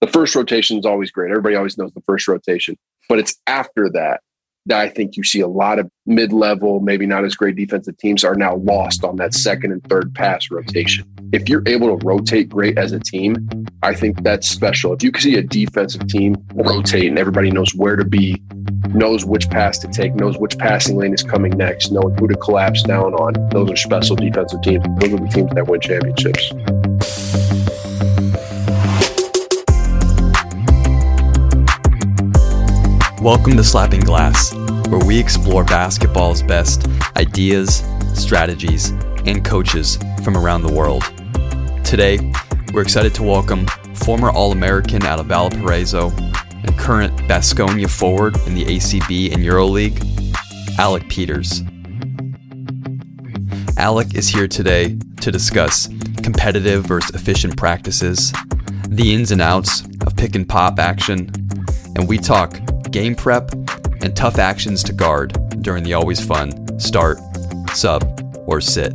The first rotation is always great. Everybody always knows the first rotation, but it's after that that I think you see a lot of mid-level, maybe not as great defensive teams are now lost on that second and third pass rotation. If you're able to rotate great as a team, I think that's special. If you can see a defensive team rotate and everybody knows where to be, knows which pass to take, knows which passing lane is coming next, knowing who to collapse down on, those are special defensive teams. Those are the teams that win championships. Welcome to Slapping Glass, where we explore basketball's best ideas, strategies, and coaches from around the world. Today, we're excited to welcome former All-American out of Valparaiso and current Baskonia forward in the ACB and EuroLeague, Alec Peters. Alec is here today to discuss competitive versus efficient practices, the ins and outs of pick and pop action, and we talk game prep, and tough actions to guard during the always fun start, sub, or sit.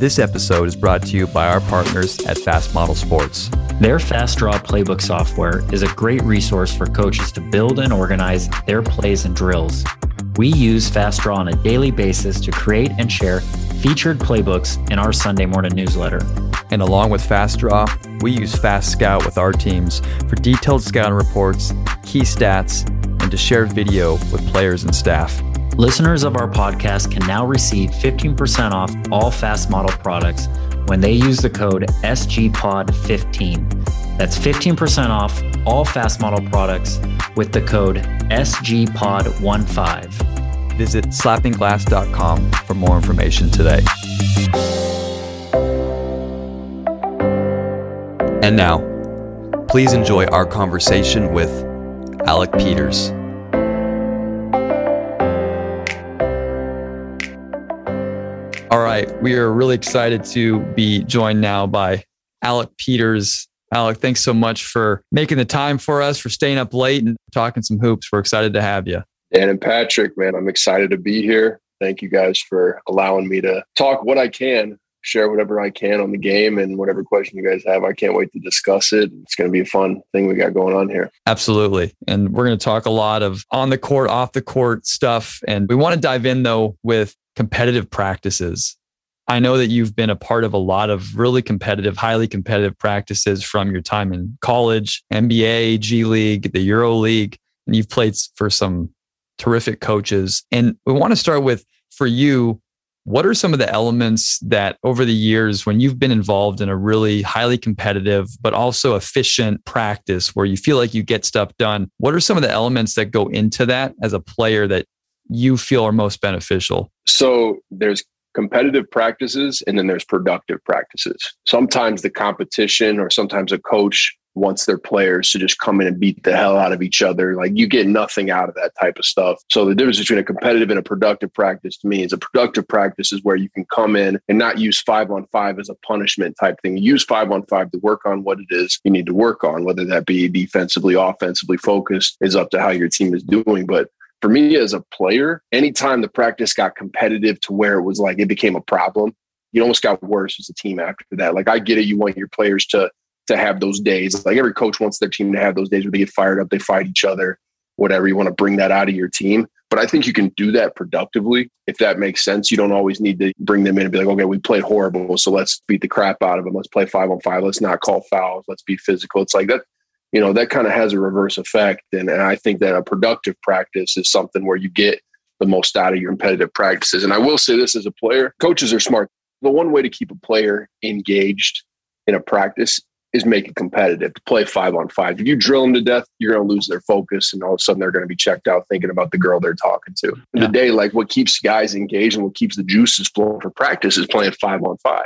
This episode is brought to you by our partners at Fast Model Sports. Their Fast Draw playbook software is a great resource for coaches to build and organize their plays and drills. We use Fast Draw on a daily basis to create and share featured playbooks in our Sunday morning newsletter. And along with Fast Draw, we use Fast Scout with our teams for detailed scouting reports, key stats, and to share video with players and staff. Listeners of our podcast can now receive 15% off all Fast Model products when they use the code SGPOD15. That's 15% off all Fast Model products with the code SGPOD15. Visit slappingglass.com for more information today. And now, please enjoy our conversation with Alec Peters. All right, we are really excited to be joined now by Alec Peters. Alec, thanks so much for making the time for us, for staying up late and talking some hoops. We're excited to have you. Dan and Patrick, man, I'm excited to be here. Thank you guys for allowing me to talk what I can, share whatever I can on the game and whatever question you guys have. I can't wait to discuss it. It's going to be a fun thing we got going on here. Absolutely. And we're going to talk a lot of on the court, off the court stuff. And we want to dive in though with competitive practices. I know that you've been a part of a lot of really competitive, highly competitive practices from your time in college, NBA, G League, the EuroLeague, and you've played for some terrific coaches. And we want to start with, for you, what are some of the elements that over the years when you've been involved in a really highly competitive, but also efficient practice where you feel like you get stuff done, what are some of the elements that go into that as a player that you feel are most beneficial? So there's competitive practices and then there's productive practices. Sometimes the competition or sometimes a coach wants their players to just come in and beat the hell out of each other. Like you get nothing out of that type of stuff. So the difference between a competitive and a productive practice to me is a productive practice is where you can come in and not use 5-on-5 as a punishment type thing. Use 5-on-5 to work on what it is you need to work on, whether that be defensively, offensively focused is up to how your team is doing. But for me as a player, anytime the practice got competitive to where it was like it became a problem, you almost got worse as a team after that. Like I get it. You want your players to have those days. Like every coach wants their team to have those days where they get fired up, they fight each other, whatever. You want to bring that out of your team. But I think you can do that productively, if that makes sense. You don't always need to bring them in and be like, okay, we played horrible, so let's beat the crap out of them. Let's play 5-on-5. Let's not call fouls. Let's be physical. It's like that, you know, that kind of has a reverse effect. And I think that a productive practice is something where you get the most out of your competitive practices. And I will say this as a player, coaches are smart. The one way to keep a player engaged in a practice is make it competitive, to play 5-on-5. If you drill them to death, you're going to lose their focus and all of a sudden they're going to be checked out thinking about the girl they're talking to. Yeah. The day, like what keeps guys engaged and what keeps the juices flowing for practice is playing 5-on-5.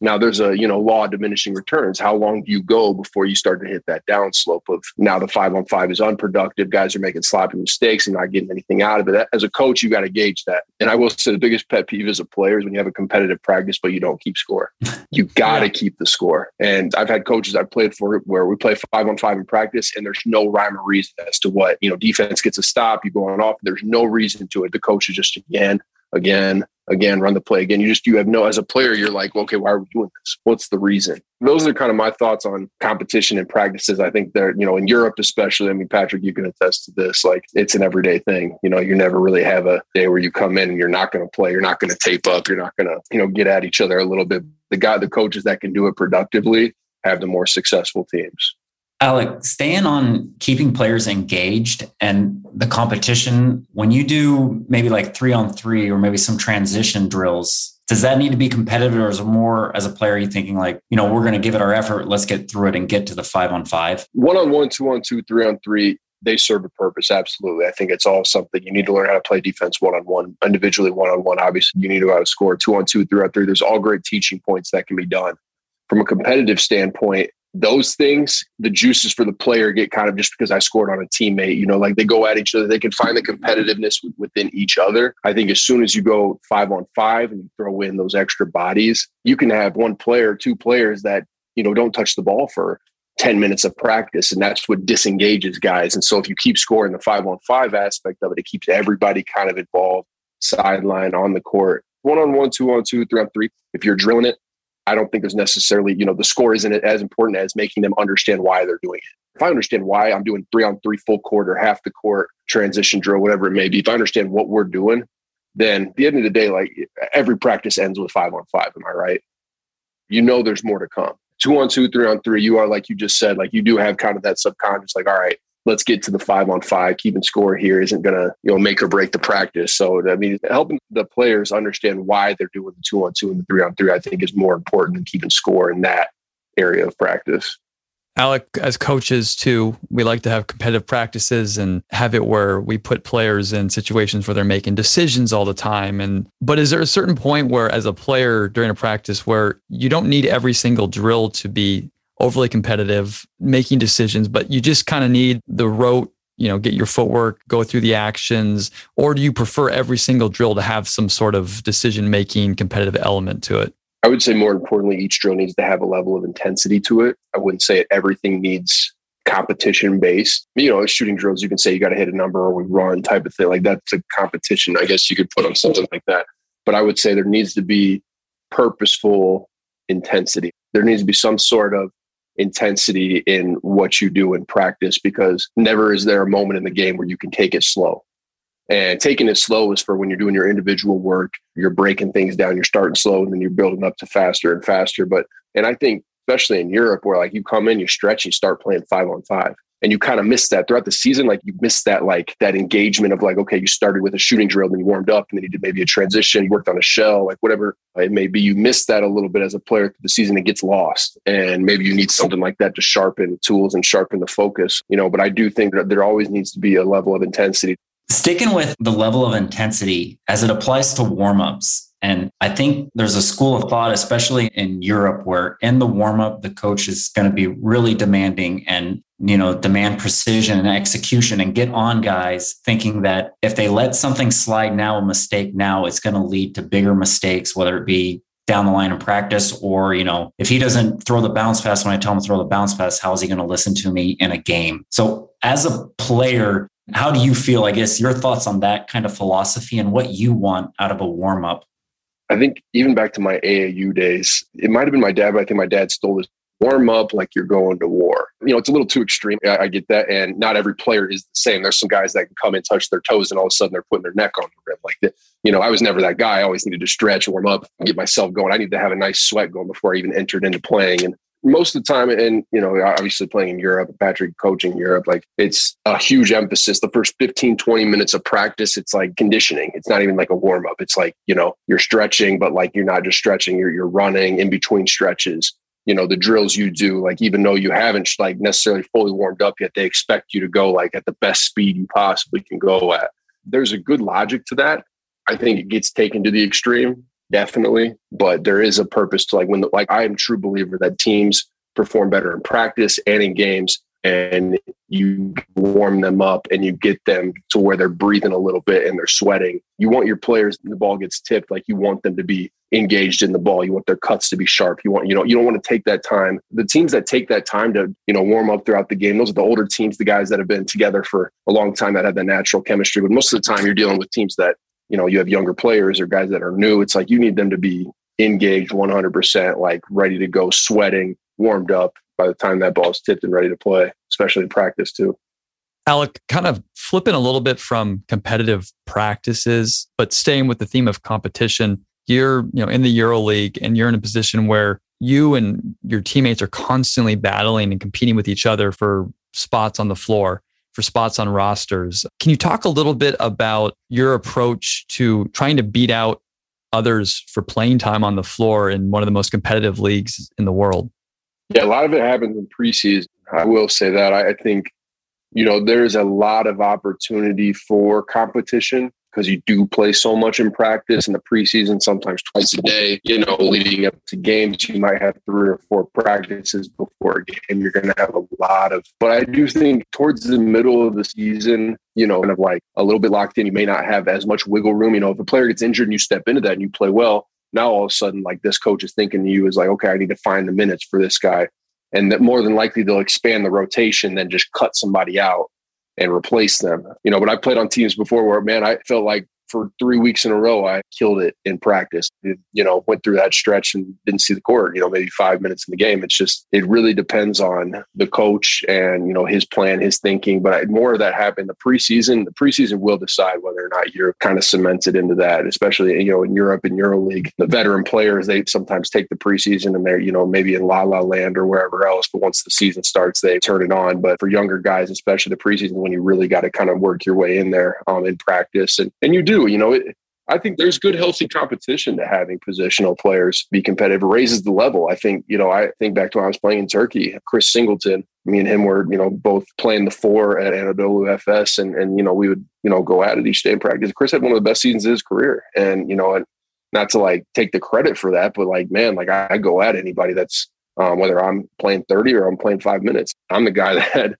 Now there's a, you know, law of diminishing returns. How long do you go before you start to hit that downslope of now the 5-on-5 is unproductive. Guys are making sloppy mistakes and not getting anything out of it. As a coach, you got to gauge that. And I will say the biggest pet peeve as a player is when you have a competitive practice, but you don't keep score. You got to keep the score. And I've had coaches I've played for where we play 5-on-5 in practice and there's no rhyme or reason as to what, you know, defense gets a stop, you go on off. There's no reason to it. The coach is just, again, again, run the play again. You have no, as a player, you're like, okay, why are we doing this? What's the reason? Those are kind of my thoughts on competition and practices. I think they're, in Europe, especially, I mean, Patrick, you can attest to this, like it's an everyday thing. You never really have a day where you come in and you're not going to play. You're not going to tape up. You're not going to, get at each other a little bit. The coaches that can do it productively have the more successful teams. Alec, staying on keeping players engaged and the competition, when you do maybe like 3-on-3 or maybe some transition drills, does that need to be competitive, or is it more as a player, are you thinking like, we're going to give it our effort, let's get through it and get to the 5-on-5? 1-on-1, 2-on-2, 3-on-3, they serve a purpose. Absolutely. I think it's all something you need to learn how to play defense 1-on-1, individually 1-on-1. Obviously, you need to outscore 2-on-2, 3-on-3. There's all great teaching points that can be done. From a competitive standpoint, those things, the juices for the player get kind of just because I scored on a teammate, like they go at each other, they can find the competitiveness within each other. I think as soon as you go 5-on-5 and you throw in those extra bodies, you can have one player, two players that, don't touch the ball for 10 minutes of practice. And that's what disengages guys. And so if you keep scoring the 5-on-5 aspect of it, it keeps everybody kind of involved, sideline, on the court. 1-on-1, 2-on-2, 3-on-3. If you're drilling it, I don't think there's necessarily, the score isn't as important as making them understand why they're doing it. If I understand why I'm doing 3-on-3 full court or half the court transition drill, whatever it may be, if I understand what we're doing, then at the end of the day, like every practice ends with 5-on-5. Am I right? There's more to come. 2-on-2, 3-on-3. You are, like you just said, like you do have kind of that subconscious, like, all right, let's get to the 5-on-5. Keeping score here isn't going to, make or break the practice. So, helping the players understand why they're doing the 2-on-2 and the 3-on-3, I think is more important than keeping score in that area of practice. Alec, as coaches too, we like to have competitive practices and have it where we put players in situations where they're making decisions all the time. But is there a certain point where, as a player during a practice, where you don't need every single drill to be overly competitive, making decisions, but you just kind of need the rote, get your footwork, go through the actions? Or do you prefer every single drill to have some sort of decision-making competitive element to it? I would say more importantly, each drill needs to have a level of intensity to it. I wouldn't say everything needs competition-based. Shooting drills, you can say you got to hit a number or we run type of thing. Like that's a competition, I guess you could put on something like that. But I would say there needs to be purposeful intensity. There needs to be some sort of intensity in what you do in practice, because never is there a moment in the game where you can take it slow. And taking it slow is for when you're doing your individual work, you're breaking things down, you're starting slow, and then you're building up to faster and faster. And I think, especially in Europe, where like you come in, you stretch, you start playing 5-on-5. And you kind of miss that throughout the season. Like you miss that, like that engagement of like, okay, you started with a shooting drill, then you warmed up, and then you did maybe a transition, you worked on a shell, like whatever it may be. You miss that a little bit as a player through the season. It gets lost. And maybe you need something like that to sharpen the tools and sharpen the focus, but I do think that there always needs to be a level of intensity. Sticking with the level of intensity as it applies to warmups. And I think there's a school of thought, especially in Europe, where in the warm-up, the coach is going to be really demanding and, demand precision and execution and get on guys, thinking that if they let something slide now, a mistake now, it's going to lead to bigger mistakes, whether it be down the line in practice or, if he doesn't throw the bounce pass when I tell him to throw the bounce pass, how is he going to listen to me in a game? So as a player, how do you feel, I guess, your thoughts on that kind of philosophy and what you want out of a warm-up? I think even back to my AAU days, it might have been my dad, but I think my dad stole this: warm up like you're going to war. It's a little too extreme. I get that. And not every player is the same. There's some guys that can come and touch their toes and all of a sudden they're putting their neck on the rim. Like that. I was never that guy. I always needed to stretch, warm up, get myself going. I need to have a nice sweat going before I even entered into playing. And most of the time, and, obviously playing in Europe, Patrick coaching Europe, like it's a huge emphasis. The first 15, 20 minutes of practice, it's like conditioning. It's not even like a warm up. It's like, you're stretching, but like, you're not just stretching, you're running in between stretches. The drills you do, like, even though you haven't like necessarily fully warmed up yet, they expect you to go like at the best speed you possibly can go at. There's a good logic to that. I think it gets taken to the extreme. Definitely. But there is a purpose to like I am a true believer that teams perform better in practice and in games, and you warm them up and you get them to where they're breathing a little bit and they're sweating. You want your players, when the ball gets tipped, like you want them to be engaged in the ball. You want their cuts to be sharp. You don't want to take that time. The teams that take that time to, warm up throughout the game, those are the older teams, the guys that have been together for a long time that have the natural chemistry. But most of the time you're dealing with teams that you know, you have younger players or guys that are new, it's like you need them to be engaged 100%, like ready to go, sweating, warmed up by the time that ball is tipped and ready to play, especially in practice too. Alec, kind of flipping a little bit from competitive practices, but staying with the theme of competition, you're, you know, in the EuroLeague and you're in a position where you and your teammates are constantly battling and competing with each other for spots on the floor, for spots on rosters. Can you talk a little bit about your approach to trying to beat out others for playing time on the floor in one of the most competitive leagues in the world? Yeah, a lot of it happens in preseason. I will say that. I think, you know, there's a lot of opportunity for competition because you do play so much in practice in the preseason, sometimes twice a day, you know, leading up to games. You might have 3 or 4 practices before a game. You're going to have a lot of, but I do think towards the middle of the season, you know, kind of like a little bit locked in, you may not have as much wiggle room. You know, if a player gets injured and you step into that and you play well, now all of a sudden, like this coach is thinking to you is like, okay, I need to find the minutes for this guy. And that more than likely they'll expand the rotation than just cut somebody out and replace them. You know, but I played on teams before where, man, I felt like for 3 weeks in a row, I killed it in practice. It, you know, went through that stretch and didn't see the court, you know, maybe 5 minutes in the game. It's just, it really depends on the coach and, you know, his plan, his thinking. But more of that happened the preseason will decide whether or not you're kind of cemented into that, especially, you know, in Europe and EuroLeague, the veteran players, they sometimes take the preseason and they're, you know, maybe in La La Land or wherever else. But once the season starts, they turn it on. But for younger guys, especially the preseason, when you really got to kind of work your way in there in practice and you do. You know, I think there's good, healthy competition to having positional players be competitive. It raises the level. I think, you know, I think back to when I was playing in Turkey, Chris Singleton, me and him were, you know, both playing the 4 at Anadolu FS and, you know, we would, you know, go at it each day in practice. Chris had one of the best seasons of his career. And, you know, and not to like take the credit for that, but like, man, like I go at anybody that's whether I'm playing 30 or I'm playing 5 minutes, I'm the guy that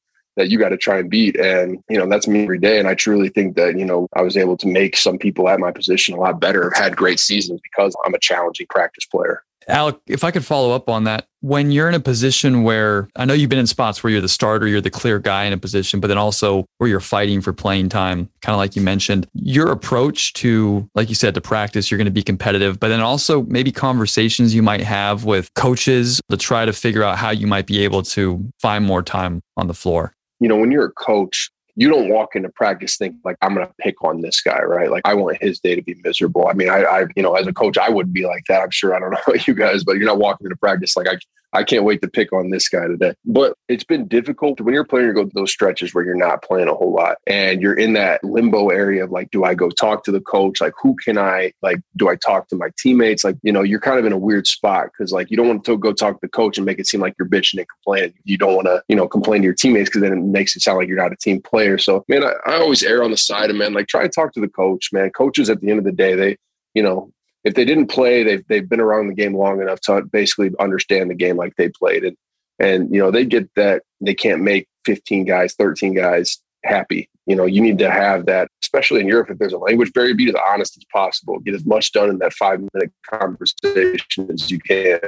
you got to try and beat. And, you know, that's me every day. And I truly think that, you know, I was able to make some people at my position a lot better, had great seasons because I'm a challenging practice player. Alec, if I could follow up on that, when you're in a position where I know you've been in spots where you're the starter, you're the clear guy in a position, but then also where you're fighting for playing time, kind of like you mentioned, your approach to, like you said, to practice, you're going to be competitive, but then also maybe conversations you might have with coaches to try to figure out how you might be able to find more time on the floor. You know, when you're a coach, you don't walk into practice thinking like, I'm going to pick on this guy, right? Like I want his day to be miserable. I mean, I, you know, as a coach, I wouldn't be like that. I'm sure, I don't know about you guys, but you're not walking into practice like I can't wait to pick on this guy today. But it's been difficult when you're playing, you go through those stretches where you're not playing a whole lot and you're in that limbo area of like, do I go talk to the coach? Like, who can I, like, do I talk to my teammates? Like, you know, you're kind of in a weird spot because like, you don't want to go talk to the coach and make it seem like you're bitching and complaining. You don't want to, you know, complain to your teammates because then it makes it sound like you're not a team player. So, man, I always err on the side of, man, like try to talk to the coach, man. Coaches at the end of the day, they, you know, if they didn't play, they've been around the game long enough to basically understand the game like they played. And you know, they get that they can't make 15 guys, 13 guys happy. You know, you need to have that, especially in Europe, if there's a language barrier, be as honest as possible. Get as much done in that 5-minute conversation as you can.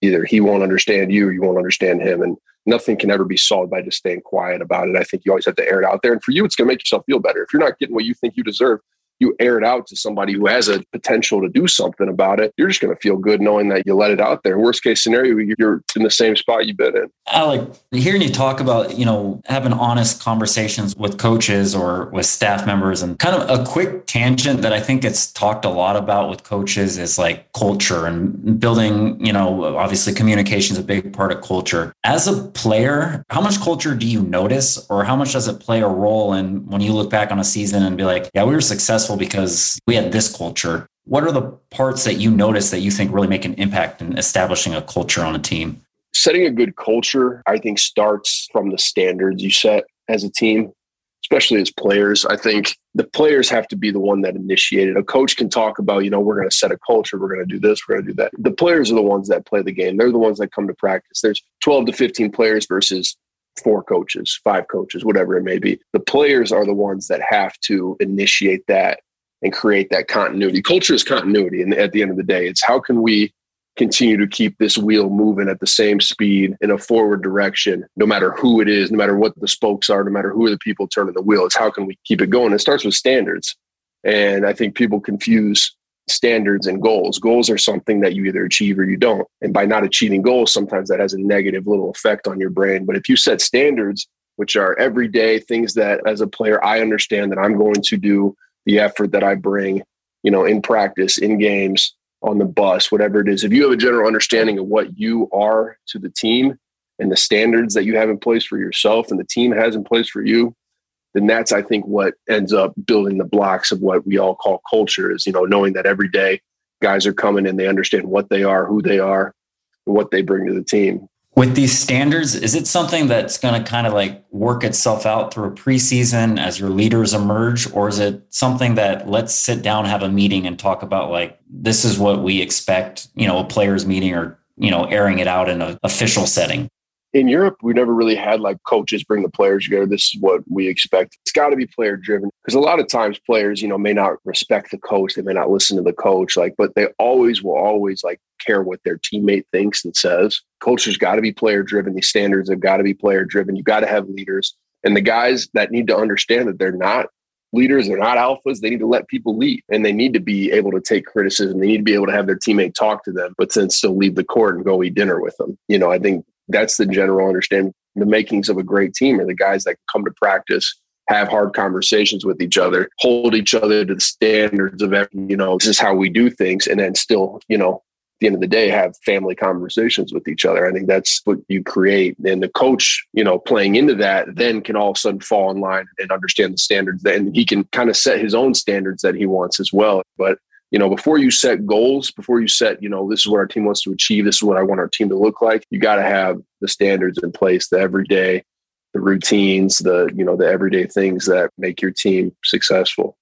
Either he won't understand you or you won't understand him. And nothing can ever be solved by just staying quiet about it. I think you always have to air it out there. And for you, it's going to make yourself feel better. If you're not getting what you think you deserve, you air it out to somebody who has a potential to do something about it, you're just going to feel good knowing that you let it out there. Worst case scenario, you're in the same spot you've been in. Alec, hearing you talk about, you know, having honest conversations with coaches or with staff members, and kind of a quick tangent that I think it's talked a lot about with coaches is like culture and building, you know, obviously communication is a big part of culture. As a player, how much culture do you notice or how much does it play a role in when you look back on a season and be like, yeah, we were successful because we had this culture? What are the parts that you notice that you think really make an impact in establishing a culture on a team? Setting a good culture, I think, starts from the standards you set as a team, especially as players. I think the players have to be the one that initiated. A coach can talk about, you know, we're going to set a culture. We're going to do this. We're going to do that. The players are the ones that play the game. They're the ones that come to practice. There's 12 to 15 players versus 4 coaches, 5 coaches, whatever it may be. The players are the ones that have to initiate that and create that continuity. Culture is continuity. And at the end of the day, it's how can we continue to keep this wheel moving at the same speed in a forward direction, no matter who it is, no matter what the spokes are, no matter who are the people turning the wheel. It's how can we keep it going? It starts with standards. And I think people confuse standards and goals. Goals are something that you either achieve or you don't. And by not achieving goals, sometimes that has a negative little effect on your brain. But if you set standards, which are everyday things that as a player, I understand that I'm going to do the effort that I bring, you know, in practice, in games, on the bus, whatever it is. If you have a general understanding of what you are to the team and the standards that you have in place for yourself and the team has in place for you, then that's, I think, what ends up building the blocks of what we all call culture is, you know, knowing that every day guys are coming and they understand what they are, who they are, and what they bring to the team. With these standards, is it something that's going to kind of like work itself out through a preseason as your leaders emerge? Or is it something that let's sit down, have a meeting and talk about like, this is what we expect, you know, a players meeting or, you know, airing it out in an official setting? In Europe, we never really had like coaches bring the players together. This is what we expect. It's got to be player driven because a lot of times players, you know, may not respect the coach. They may not listen to the coach, like, but they always will always like care what their teammate thinks and says. Culture's got to be player driven. These standards have got to be player driven. You got to have leaders. And the guys that need to understand that they're not leaders, they're not alphas, they need to let people lead and they need to be able to take criticism. They need to be able to have their teammate talk to them, but then still leave the court and go eat dinner with them. You know, I think that's the general understanding. The makings of a great team are the guys that come to practice, have hard conversations with each other, hold each other to the standards of, you know, this is how we do things. And then still, you know, at the end of the day, have family conversations with each other. I think that's what you create. And the coach, you know, playing into that then can all of a sudden fall in line and understand the standards. And he can kind of set his own standards that he wants as well. But, you know, before you set goals, before you set, you know, this is what our team wants to achieve, this is what I want our team to look like, you got to have the standards in place, the everyday, the routines, the, you know, the everyday things that make your team successful.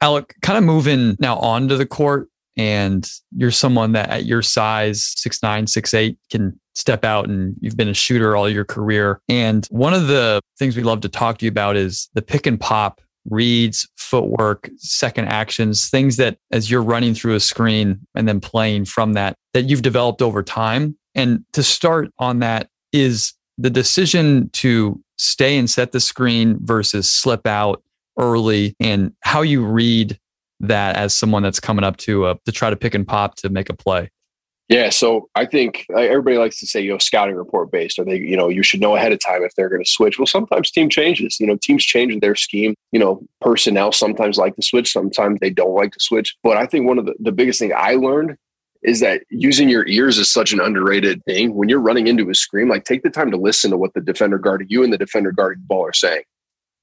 Alec, kind of moving now onto the court, and you're someone that at your size, 6'9", 6'8", can step out, and you've been a shooter all your career. And one of the things we love to talk to you about is the pick and pop, reads, footwork, second actions, things that as you're running through a screen and then playing from that you've developed over time. And to start on that is the decision to stay and set the screen versus slip out early and how you read that as someone that's coming up to try to pick and pop to make a play. Yeah. So I think everybody likes to say, you know, scouting report based, or they, you know, you should know ahead of time if they're going to switch. Well, sometimes team changes, you know, teams change their scheme, you know, personnel sometimes like to switch, sometimes they don't like to switch. But I think one of the biggest thing I learned is that using your ears is such an underrated thing. When you're running into a screen, like take the time to listen to what the defender guarding you and the defender guarding the ball are saying.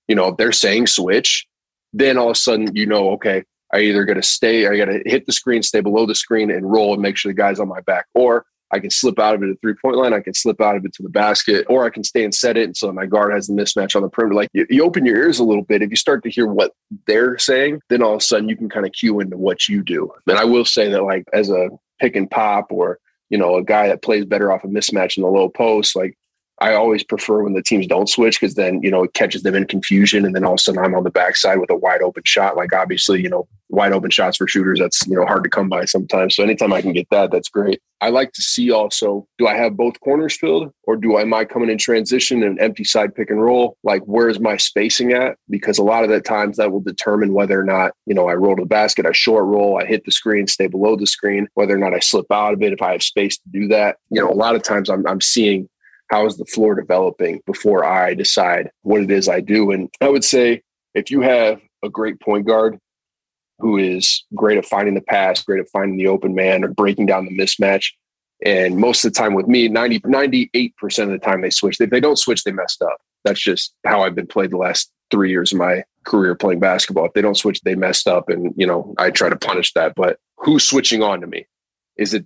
You know, if they're saying switch, then all of a sudden, you know, okay, I either got to stay, I got to hit the screen, stay below the screen and roll and make sure the guy's on my back. Or I can slip out of it at the 3-point line. I can slip out of it to the basket, or I can stay and set it. And so my guard has the mismatch on the perimeter. Like you open your ears a little bit. If you start to hear what they're saying, then all of a sudden you can kind of cue into what you do. And I will say that like as a pick and pop or, you know, a guy that plays better off a mismatch in the low post, like I always prefer when the teams don't switch because then, you know, it catches them in confusion. And then all of a sudden I'm on the backside with a wide open shot. Like obviously, you know, wide open shots for shooters, that's, you know, hard to come by sometimes. So anytime I can get that, that's great. I like to see also, do I have both corners filled or am I coming in transition and empty side pick and roll? Like, where is my spacing at? Because a lot of the times that will determine whether or not, you know, I roll to the basket, I short roll, I hit the screen, stay below the screen, whether or not I slip out of it, if I have space to do that. You know, a lot of times I'm seeing how is the floor developing before I decide what it is I do. And I would say if you have a great point guard who is great at finding the pass, great at finding the open man or breaking down the mismatch. And most of the time with me, 98% of the time they switch. If they don't switch, they messed up. That's just how I've been played the last 3 years of my career playing basketball. If they don't switch, they messed up. And, you know, I try to punish that. But who's switching on to me? Is it,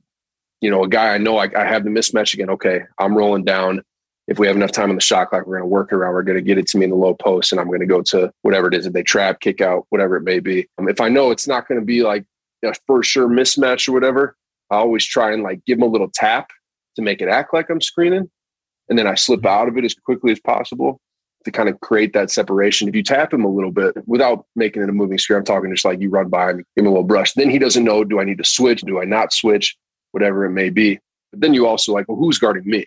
you know, a guy I know I have the mismatch again. Okay, I'm rolling down. If we have enough time on the shot clock, we're going to work around. We're going to get it to me in the low post, and I'm going to go to whatever it is. If they trap, kick out, whatever it may be. If I know it's not going to be like a for sure mismatch or whatever, I always try and like give them a little tap to make it act like I'm screening. And then I slip out of it as quickly as possible to kind of create that separation. If you tap him a little bit without making it a moving screen, I'm talking just like you run by him, give him a little brush. Then he doesn't know, do I need to switch? Do I not switch? Whatever it may be. But then you also like, well, who's guarding me?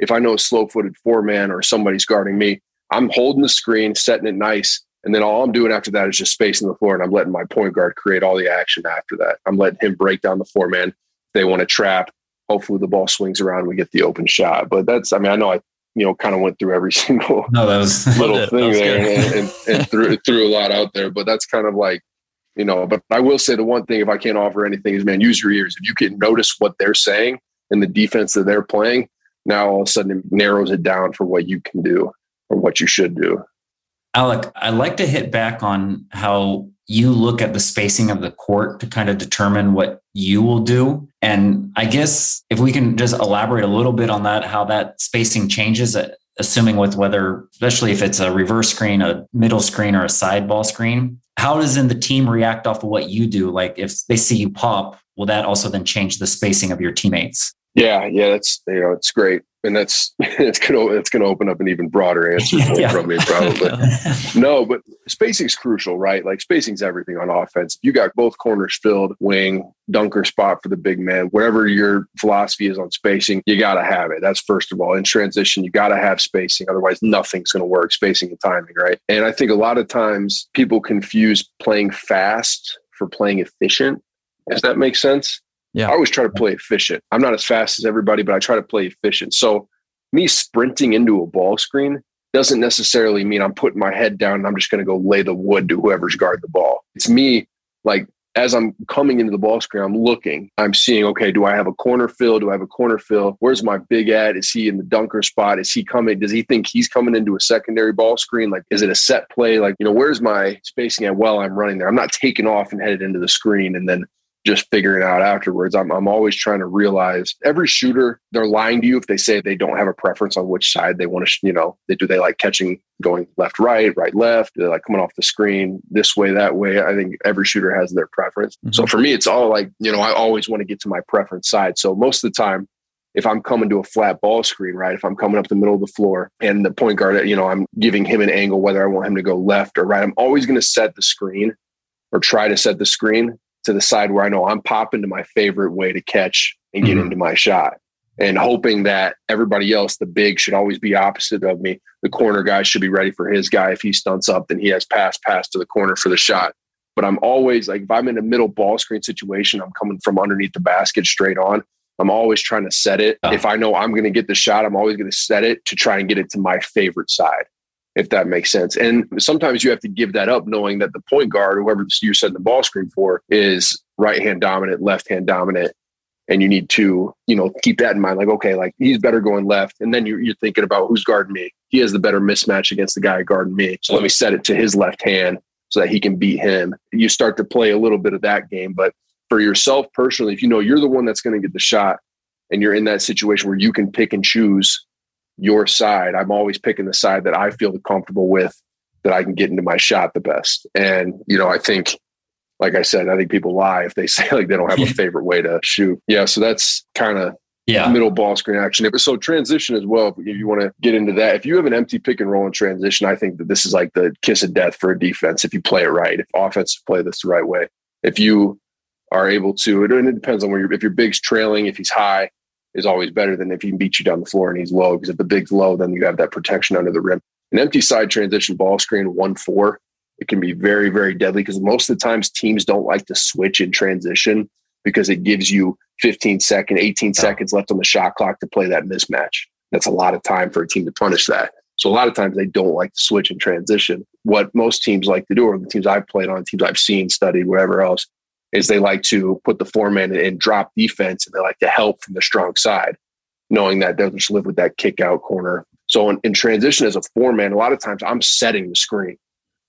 If I know a slow-footed four-man or somebody's guarding me, I'm holding the screen, setting it nice, And then all I'm doing after that is just spacing the floor, and I'm letting my point guard create all the action after that. I'm letting him break down the four man. They want to trap. Hopefully the ball swings around, we get the open shot. But that's, I mean, I know I, you know, kind of went through every single little thing there and threw a lot out there, but that's kind of like, you know, but I will say the one thing, if I can't offer anything, is, man, use your ears. If you can notice what they're saying and the defense that they're playing, now all of a sudden it narrows it down for what you can do or what you should do. Alec, I'd like to hit back on how you look at the spacing of the court to kind of determine what you will do. And I guess if we can just elaborate a little bit on that, how that spacing changes, assuming with whether, especially if it's a reverse screen, a middle screen, or a side ball screen, how does then the team react off of what you do? Like if they see you pop, will that also then change the spacing of your teammates? Yeah, that's, you know, it's great. And that's, it's going to open up an even broader answer from me probably. No, but spacing's crucial, right? Like spacing's everything on offense. You got both corners filled, wing, dunker spot for the big man, whatever your philosophy is on spacing, you got to have it. That's first of all. In transition, you got to have spacing. Otherwise nothing's going to work, spacing and timing, right? And I think a lot of times people confuse playing fast for playing efficient. Does that make sense? Yeah. I always try to play efficient. I'm not as fast as everybody, but I try to play efficient. So me sprinting into a ball screen doesn't necessarily mean I'm putting my head down and I'm just going to go lay the wood to whoever's guarding the ball. It's me, like, as I'm coming into the ball screen, I'm looking, I'm seeing, okay, do I have a corner fill? Where's my big at? Is he in the dunker spot? Is he coming? Does he think he's coming into a secondary ball screen? Like, is it a set play? Like, you know, where's my spacing at while I'm running there? I'm not taking off and headed into the screen and then just figuring out afterwards. I'm always trying to realize every shooter, they're lying to you if they say they don't have a preference on which side they want to, they like catching, going left, right, left, do they like coming off the screen this way, that way. I think every shooter has their preference. Mm-hmm. So for me, it's all like, I always want to get to my preference side. So most of the time, if I'm coming to a flat ball screen, right, if I'm coming up the middle of the floor and the point guard, I'm giving him an angle, whether I want him to go left or right, I'm always going to set the screen or try to set the screen to the side where I know I'm popping to my favorite way to catch and get into my shot, and hoping that everybody else, the big, should always be opposite of me. The corner guy should be ready for his guy. If he stunts up, then he has pass to the corner for the shot. But I'm always like, if I'm in a middle ball screen situation, I'm coming from underneath the basket straight on. I'm always trying to set it. If I know I'm going to get the shot, I'm always going to set it to try and get it to my favorite side, if that makes sense. And sometimes you have to give that up, knowing that the point guard, whoever you're setting the ball screen for, is right hand dominant, left hand dominant. And you need to, keep that in mind. Like, okay, like he's better going left. And then you're thinking about who's guarding me. He has the better mismatch against the guy guarding me. So let me set it to his left hand so that he can beat him. You start to play a little bit of that game. But for yourself personally, if you know you're the one that's going to get the shot and you're in that situation where you can pick and choose your side, I'm always picking the side that I feel comfortable with, that I can get into my shot the best. And, I think, like I said, I think people lie if they say like they don't have a favorite way to shoot. Yeah. So that's kind of middle ball screen action. So transition as well, if you want to get into that, if you have an empty pick and roll in transition, I think that this is like the kiss of death for a defense. If you play it right, if offense play this the right way, if you are able to, and it depends on where if your big's trailing, if he's high, is always better than if he can beat you down the floor and he's low, because if the big's low, then you have that protection under the rim. An empty side transition ball screen, 1-4, it can be very, very deadly, because most of the times teams don't like to switch in transition because it gives you 18 seconds left on the shot clock to play that mismatch. That's a lot of time for a team to punish that. So a lot of times they don't like to switch in transition. What most teams like to do, or the teams I've played on, teams I've seen, studied, whatever else, is they like to put the four-man in drop defense, and they like to help from the strong side, knowing that they'll just live with that kick-out corner. So in transition as a four-man, a lot of times I'm setting the screen.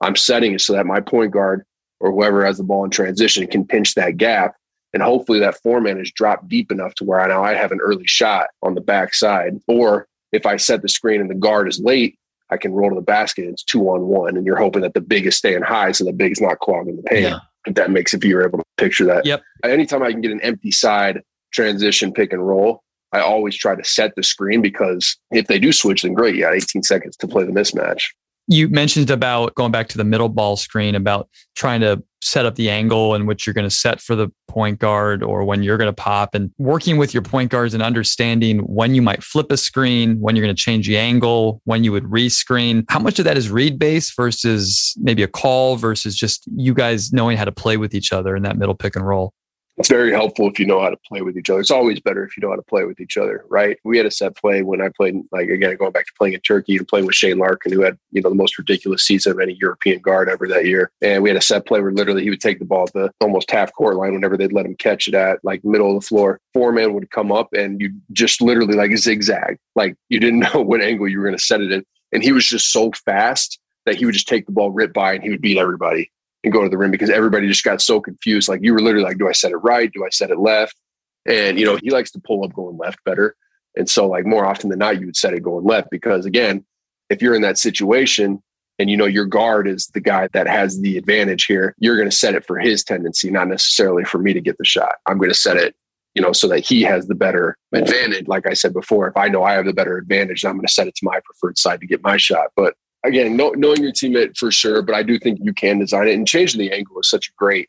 I'm setting it so that my point guard or whoever has the ball in transition can pinch that gap, and hopefully that four-man is dropped deep enough to where I have an early shot on the backside. Or if I set the screen and the guard is late, I can roll to the basket, and it's 2-on-1, and you're hoping that the big is staying high so the big is not clogging the paint. Yeah. If you're able to picture that. Yep. Anytime I can get an empty side transition pick and roll, I always try to set the screen, because if they do switch, then great. You got 18 seconds to play the mismatch. You mentioned about going back to the middle ball screen, about trying to set up the angle in which you're going to set for the point guard or when you're going to pop, and working with your point guards and understanding when you might flip a screen, when you're going to change the angle, when you would rescreen. How much of that is read-based versus maybe a call versus just you guys knowing how to play with each other in that middle pick and roll? It's very helpful if you know how to play with each other. It's always better if you know how to play with each other, right? We had a set play when I played, like, again, going back to playing in Turkey and playing with Shane Larkin, who had, you know, the most ridiculous season of any European guard ever that year. And we had a set play where literally he would take the ball at the almost half court line whenever they'd let him catch it at like middle of the floor. Foreman would come up and you just literally like zigzag, like you didn't know what angle you were going to set it in. And he was just so fast that he would just take the ball, rip by, and he would beat everybody and go to the rim because everybody just got so confused. Like you were literally like, do I set it right? Do I set it left? And, you know, he likes to pull up going left better. And so like more often than not, you would set it going left because again, if you're in that situation and you know, your guard is the guy that has the advantage here, you're going to set it for his tendency, not necessarily for me to get the shot. I'm going to set it, you know, so that he has the better advantage. Like I said before, if I know I have the better advantage, I'm going to set it to my preferred side to get my shot. But again, knowing your teammate for sure, but I do think you can design it, and changing the angle is such a great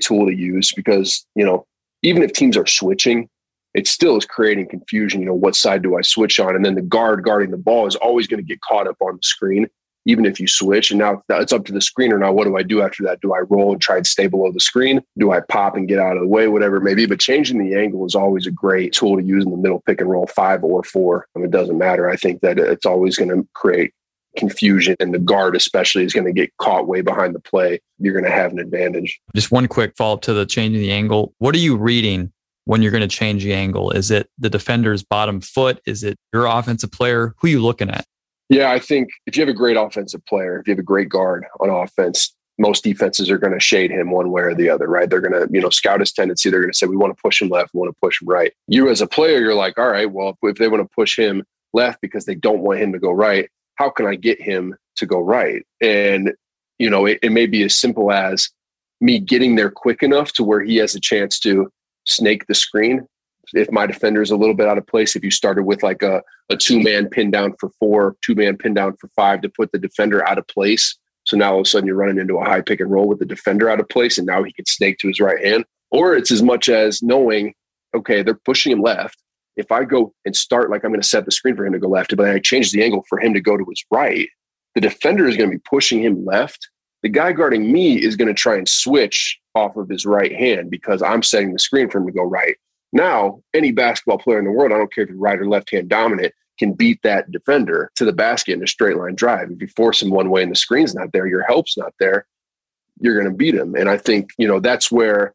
tool to use because, you know, even if teams are switching, it still is creating confusion. You know, what side do I switch on? And then the guard guarding the ball is always going to get caught up on the screen, even if you switch. And now it's up to the screener. Now, what do I do after that? Do I roll and try and stay below the screen? Do I pop and get out of the way? Whatever it may be. But changing the angle is always a great tool to use in the middle pick and roll, 5 or 4. I mean, it doesn't matter. I think that it's always going to create confusion, and the guard especially is going to get caught way behind the play. You're going to have an advantage. Just one quick follow-up to the changing the angle. What are you reading when you're going to change the angle? Is it the defender's bottom foot? Is it your offensive player? Who are you looking at? Yeah, I think if you have a great offensive player, if you have a great guard on offense, most defenses are going to shade him one way or the other, right? They're going to, you know, scout his tendency. They're going to say, we want to push him left, we want to push him right. You as a player, you're like, all right, well, if they want to push him left because they don't want him to go right, how can I get him to go right? And, you know, it may be as simple as me getting there quick enough to where he has a chance to snake the screen. If my defender is a little bit out of place, if you started with like a 2-man pin down for 4, 2-man pin down for 5 to put the defender out of place. So now all of a sudden you're running into a high pick and roll with the defender out of place, and now he can snake to his right hand. Or it's as much as knowing, okay, they're pushing him left. If I go and start like I'm going to set the screen for him to go left, but then I change the angle for him to go to his right, the defender is going to be pushing him left. The guy guarding me is going to try and switch off of his right hand because I'm setting the screen for him to go right. Now, any basketball player in the world, I don't care if you're right or left hand dominant, can beat that defender to the basket in a straight line drive. If you force him one way and the screen's not there, your help's not there, you're going to beat him. And I think, you know, that's where,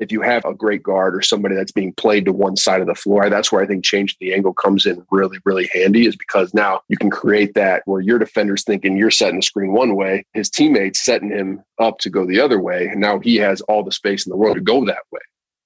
if you have a great guard or somebody that's being played to one side of the floor, that's where I think changing the angle comes in really, really handy, is because now you can create that where your defender's thinking you're setting the screen one way, his teammate's setting him up to go the other way. And now he has all the space in the world to go that way,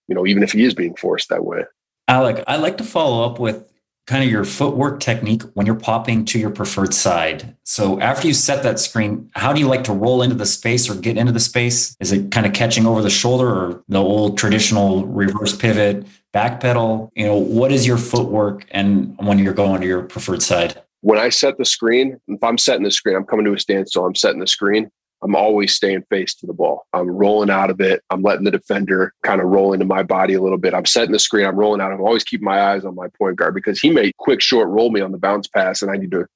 you know, even if he is being forced that way. Alec, I'd like to follow up with kind of your footwork technique when you're popping to your preferred side. So after you set that screen, how do you like to roll into the space or get into the space? Is it kind of catching over the shoulder or the old traditional reverse pivot, back pedal? You know, what is your footwork and when you're going to your preferred side? When I set the screen, if I'm setting the screen, I'm coming to a standstill, I'm setting the screen, I'm always staying face to the ball. I'm rolling out of it. I'm letting the defender kind of roll into my body a little bit. I'm setting the screen. I'm rolling out. I'm always keeping my eyes on my point guard because he may quick short roll me on the bounce pass and I need to,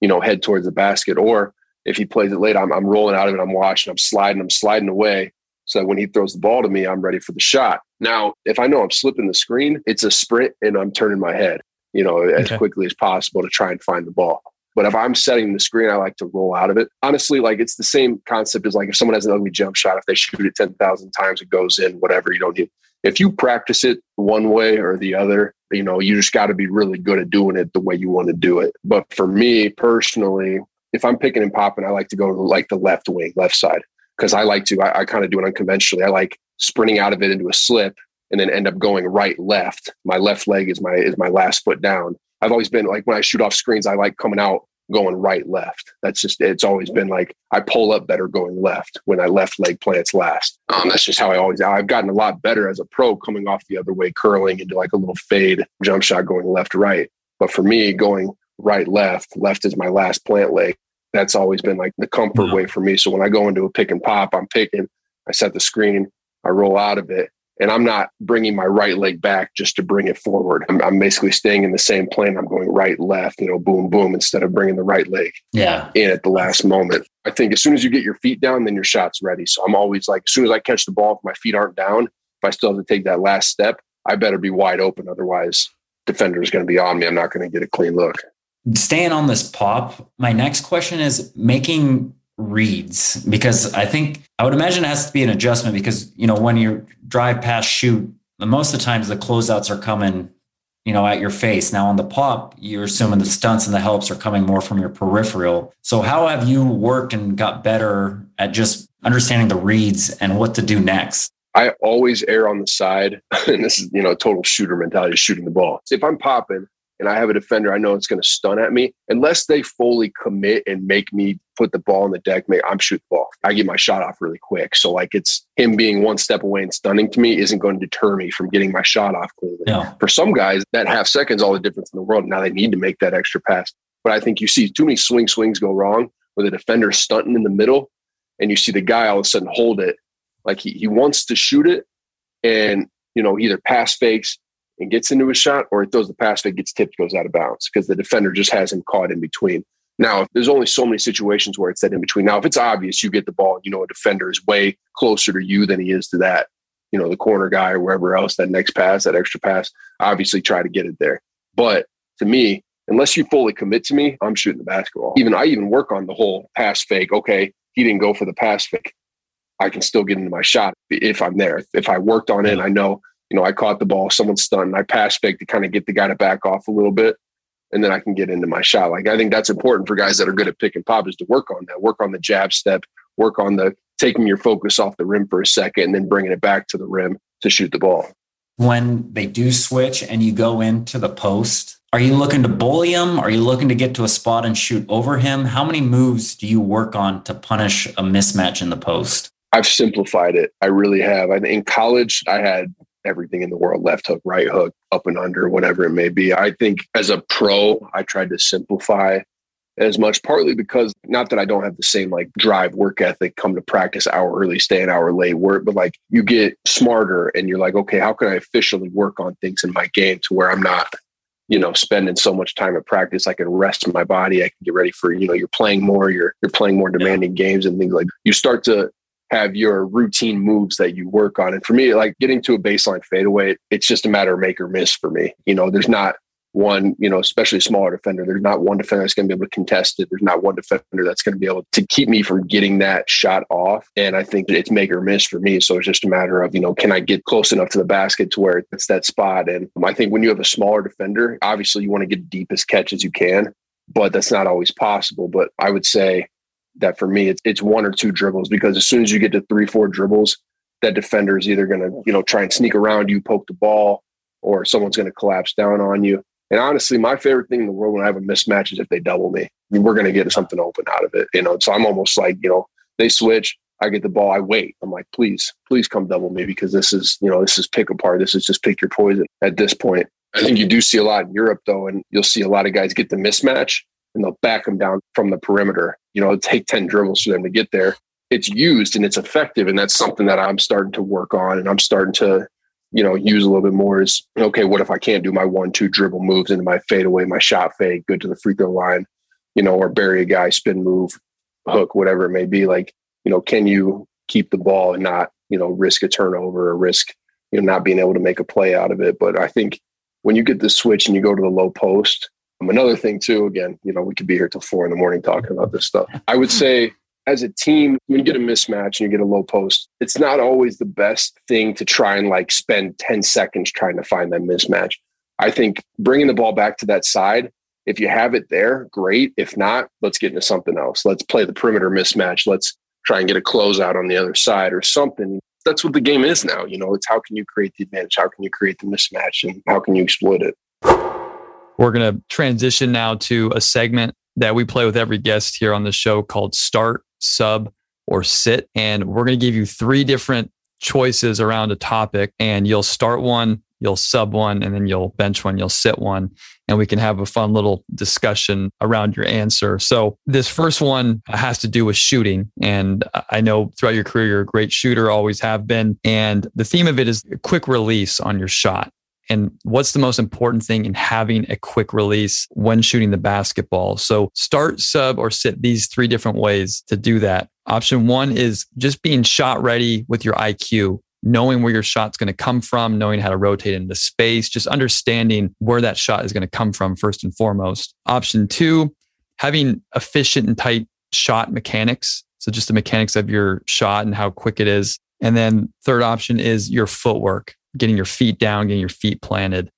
you know, head towards the basket. Or if he plays it late, I'm rolling out of it. I'm watching. I'm sliding away. So when he throws the ball to me, I'm ready for the shot. Now, if I know I'm slipping the screen, it's a sprint and I'm turning my head, you know, as quickly as possible to try and find the ball. But if I'm setting the screen, I like to roll out of it. Honestly, like it's the same concept as like if someone has an ugly jump shot, if they shoot it 10,000 times, it goes in, whatever. You don't need, if you practice it one way or the other, you know, you just got to be really good at doing it the way you want to do it. But for me personally, if I'm picking and popping, I like to go to like the left wing, left side, because I like to, I kind of do it unconventionally. I like sprinting out of it into a slip and then end up going right, left. My left leg is my last foot down. I've always been like, when I shoot off screens, I like coming out, going right, left. That's just, it's always been like, I pull up better going left when I left leg plants last. That's just how I've gotten a lot better as a pro coming off the other way, curling into like a little fade jump shot going left, right. But for me, going right, left is my last plant leg. That's always been like the comfort way for me. So when I go into a pick and pop, I'm picking, I set the screen, I roll out of it, and I'm not bringing my right leg back just to bring it forward. I'm basically staying in the same plane. I'm going right, left, boom, boom, instead of bringing the right leg in at the last moment. I think as soon as you get your feet down, then your shot's ready. So I'm always like, as soon as I catch the ball, if my feet aren't down, if I still have to take that last step, I better be wide open. Otherwise, defender is going to be on me. I'm not going to get a clean look. Staying on this pop, my next question is making reads, because I think I would imagine it has to be an adjustment because, when you drive, pass, shoot, most of the times the closeouts are coming, at your face. Now on the pop, you're assuming the stunts and the helps are coming more from your peripheral. So how have you worked and got better at just understanding the reads and what to do next? I always err on the side, and this is, total shooter mentality, shooting the ball. If I'm popping and I have a defender, I know it's going to stun at me. Unless they fully commit and make me put the ball on the deck, I'm shooting the ball. I get my shot off really quick. So it's him being one step away and stunning to me isn't going to deter me from getting my shot off cleanly. Yeah. For some guys, that half second's all the difference in the world. Now they need to make that extra pass. But I think you see too many swings go wrong where the defender's stunting in the middle and you see the guy all of a sudden hold it. Like he wants to shoot it and, either pass fakes and gets into his shot, or it throws the pass fake, gets tipped, goes out of bounds because the defender just has him caught in between. Now, there's only so many situations where it's that in between. Now, if it's obvious, you get the ball, a defender is way closer to you than he is to that, the corner guy or wherever else, that next pass, that extra pass, obviously try to get it there. But to me, unless you fully commit to me, I'm shooting the basketball. I even work on the whole pass fake. Okay, he didn't go for the pass fake. I can still get into my shot if I'm there. If I worked on it, I know, I caught the ball, someone's stunned, I pass fake to kind of get the guy to back off a little bit, and then I can get into my shot. I think that's important for guys that are good at pick and pop is to work on that, work on the jab step, work on the taking your focus off the rim for a second and then bringing it back to the rim to shoot the ball. When they do switch and you go into the post, are you looking to bully him? Are you looking to get to a spot and shoot over him? How many moves do you work on to punish a mismatch in the post? I've simplified it. I really have. In college, I had everything in the world, left hook, right hook, up and under, whatever it may be. I think as a pro, I tried to simplify as much, partly because not that I don't have the same drive, work ethic, come to practice hour early, stay an hour late, work, but you get smarter and you're like, okay, how can I officially work on things in my game to where I'm not, spending so much time at practice, I can rest my body. I can get ready for, you're playing more, you're playing more demanding games and things you start to have your routine moves that you work on. And for me, getting to a baseline fadeaway, it's just a matter of make or miss for me. There's not one, especially a smaller defender, there's not one defender that's going to be able to contest it. There's not one defender that's going to be able to keep me from getting that shot off. And I think it's make or miss for me. So it's just a matter of, can I get close enough to the basket to where it's that spot? And I think when you have a smaller defender, obviously you want to get the deepest catch as you can, but that's not always possible. But I would say that for me, it's one or two dribbles, because as soon as you get to 3-4 dribbles, that defender is either going to, try and sneak around you, poke the ball, or someone's going to collapse down on you. And honestly, my favorite thing in the world when I have a mismatch is if they double me. We're going to get something open out of it. So I'm almost like, they switch, I get the ball, I wait. I'm like, please come double me, because this is, this is pick apart. This is just pick your poison at this point. I think you do see a lot in Europe, though, and you'll see a lot of guys get the mismatch and they'll back them down from the perimeter. It'll take 10 dribbles for them to get there. It's used and it's effective. And that's something that I'm starting to work on. And I'm starting to, use a little bit more is, okay, what if I can't do my 1-2 dribble moves into my fadeaway, my shot fade, good to the free throw line, or bury a guy, spin move, hook, whatever it may be. Can you keep the ball and not, risk a turnover or risk, not being able to make a play out of it. But I think when you get the switch and you go to the low post, another thing too, again, we could be here till 4 a.m. talking about this stuff. I would say as a team, when you get a mismatch and you get a low post, it's not always the best thing to try and spend 10 seconds trying to find that mismatch. I think bringing the ball back to that side, if you have it there, great. If not, let's get into something else. Let's play the perimeter mismatch. Let's try and get a closeout on the other side or something. That's what the game is now. It's how can you create the advantage? How can you create the mismatch and how can you exploit it? We're going to transition now to a segment that we play with every guest here on the show called Start, Sub, or Sit. And we're going to give you 3 different choices around a topic, and you'll start one you'll sub one, and then you'll bench one, you'll sit one, and we can have a fun little discussion around your answer. So this first one has to do with shooting. And I know throughout your career, you're a great shooter, always have been. And the theme of it is quick release on your shot. And what's the most important thing in having a quick release when shooting the basketball? So start, sub, or sit, these three different ways to do that. Option one is just being shot ready with your IQ, knowing where your shot's going to come from, knowing how to rotate into space, just understanding where that shot is going to come from first and foremost. Option two, having efficient and tight shot mechanics. So just the mechanics of your shot and how quick it is. And then third option is your footwork, getting your feet down, getting your feet planted.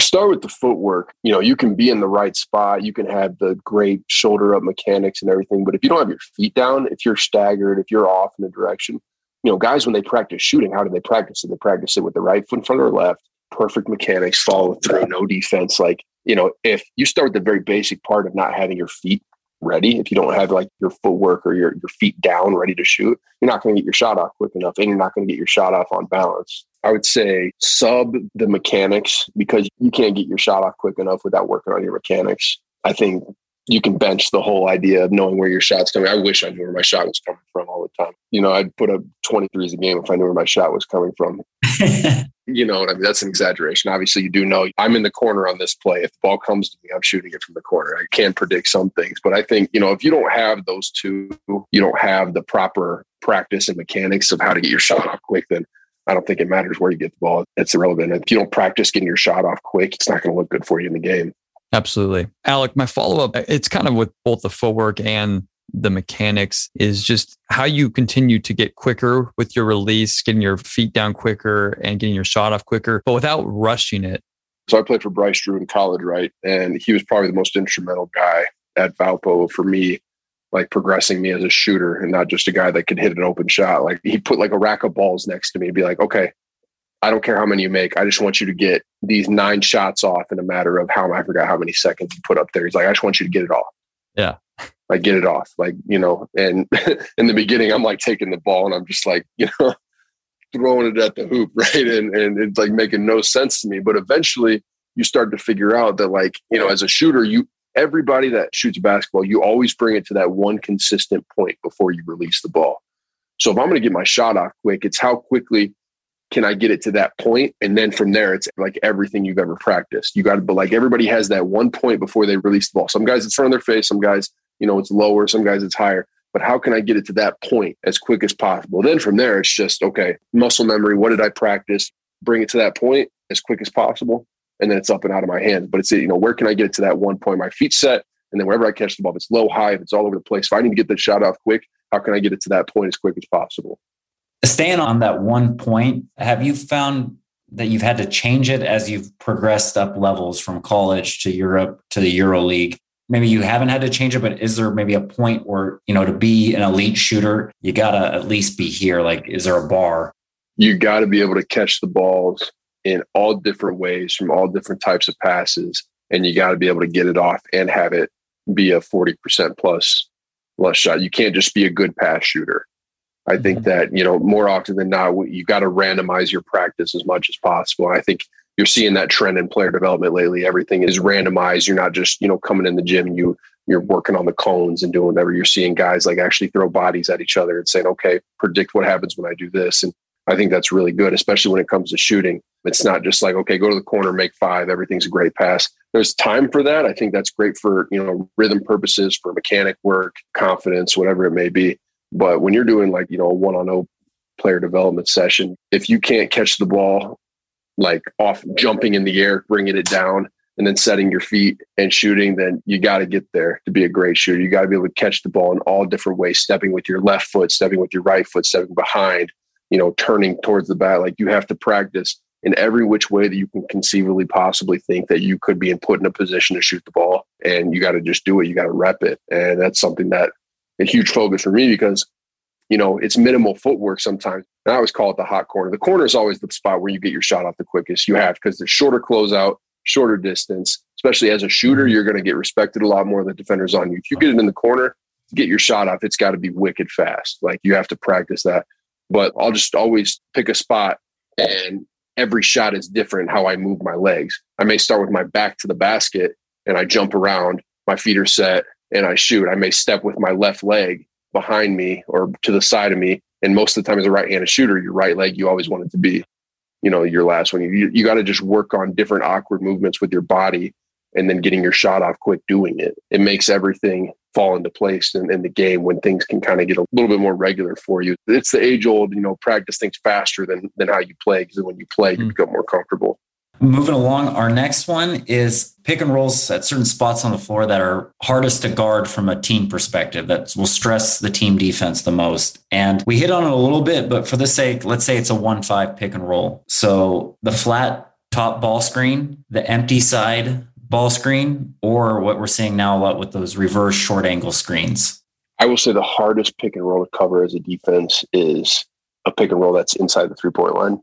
Start with the footwork. You know, you can be in the right spot. You can have the great shoulder up mechanics and everything. But if you don't have your feet down, if you're staggered, if you're off in a direction, you know, guys, when they practice shooting, how do they practice it? They practice it with the right foot in front of their left, perfect mechanics, follow through, no defense. Like, you know, if you start with the very basic part of not having your feet ready, if you don't have like your footwork or your feet down ready to shoot, you're not going to get your shot off quick enough, and you're not going to get your shot off on balance. I would say sub the mechanics, because you can't get your shot off quick enough without working on your mechanics. I think you can bench the whole idea of knowing where your shot's coming. I wish I knew where my shot was coming from all the time. You know, I'd put up 23s a game if I knew where my shot was coming from. You know what I mean? That's an exaggeration. Obviously, you do know I'm in the corner on this play. If the ball comes to me, I'm shooting it from the corner. I can predict some things. But I think, you know, if you don't have those two, you don't have the proper practice and mechanics of how to get your shot off quick, then I don't think it matters where you get the ball. It's irrelevant. If you don't practice getting your shot off quick, it's not going to look good for you in the game. Absolutely. Alec, my follow-up, it's kind of with both the footwork and the mechanics, is just how you continue to get quicker with your release, getting your feet down quicker and getting your shot off quicker, but without rushing it. So I played for Bryce Drew in college, right? And he was probably the most instrumental guy at Valpo for me, like progressing me as a shooter and not just a guy that could hit an open shot. Like he put like a rack of balls next to me and be like, okay, I don't care how many you make. I just want you to get these 9 shots off in a matter of how, I forgot how many seconds you put up there. He's like, I just want you to get it off. Yeah. Like get it off. Like, you know, and in the beginning, I'm like taking the ball and I'm just like, you know, throwing it at the hoop. Right. And it's like making no sense to me, but eventually you start to figure out that, like, you know, as a shooter, everybody that shoots basketball, you always bring it to that one consistent point before you release the ball. So if I'm going to get my shot off quick, it's how quickly can I get it to that point? And then from there, it's like everything you've ever practiced. You got to, but like everybody has that one point before they release the ball. Some guys it's front of their face, some guys, you know, it's lower, some guys it's higher, but how can I get it to that point as quick as possible? Then from there, it's just, okay, muscle memory. What did I practice? Bring it to that point as quick as possible. And then it's up and out of my hands. But it's, you know, where can I get it to that one point? My feet set. And then wherever I catch the ball, if it's low, high, if it's all over the place, if I need to get the shot off quick, how can I get it to that point as quick as possible? Staying on that one point, have you found that you've had to change it as you've progressed up levels from college to Europe to the EuroLeague? Maybe you haven't had to change it, but is there maybe a point where, you know, to be an elite shooter, you got to at least be here? Like, is there a bar? You got to be able to catch the balls in all different ways from all different types of passes. And you got to be able to get it off and have it be a 40% plus shot. You can't just be a good pass shooter. I think that, you know, more often than not, you got to randomize your practice as much as possible. And I think you're seeing that trend in player development lately. Everything is randomized. You're not just, you know, coming in the gym and you're working on the cones and doing whatever. You're seeing guys like actually throw bodies at each other and saying, okay, predict what happens when I do this. And I think that's really good, especially when it comes to shooting. It's not just like, okay, go to the corner, make 5, everything's a great pass. There's time for that. I think that's great for, you know, rhythm purposes, for mechanic work, confidence, whatever it may be. But when you're doing like, you know, a one-on-one player development session, if you can't catch the ball, like off jumping in the air, bringing it down, and then setting your feet and shooting, then you got to get there to be a great shooter. You got to be able to catch the ball in all different ways, stepping with your left foot, stepping with your right foot, stepping behind, you know, turning towards the bat. Like you have to practice in every which way that you can conceivably possibly think that you could be and put in a position to shoot the ball. And you got to just do it. You got to rep it. And that's something that a huge focus for me, because, you know, it's minimal footwork sometimes. And I always call it the hot corner. The corner is always the spot where you get your shot off the quickest. You have, because there's shorter closeout, shorter distance, especially as a shooter, you're going to get respected a lot more than defenders on you. If you get it in the corner, get your shot off, it's got to be wicked fast. Like you have to practice that. But I'll just always pick a spot and every shot is different how I move my legs. I may start with my back to the basket and I jump around, my feet are set, and I shoot. I may step with my left leg behind me or to the side of me. And most of the time as a right-handed shooter, your right leg, you always want it to be, you know, your last one. You got to just work on different awkward movements with your body and then getting your shot off quick doing it. It makes everything fall into place in the game when things can kind of get a little bit more regular for you. It's the age-old, you know, practice things faster than how you play, because when you play, you become more comfortable. Moving along, our next one is pick and rolls at certain spots on the floor that are hardest to guard from a team perspective, that will stress the team defense the most. And we hit on it a little bit, but for the sake, let's say it's a 1-5 pick and roll. So the flat top ball screen, the empty side ball screen, or what we're seeing now a lot with those reverse short angle screens. I will say the hardest pick and roll to cover as a defense is a pick and roll that's inside the 3-point line.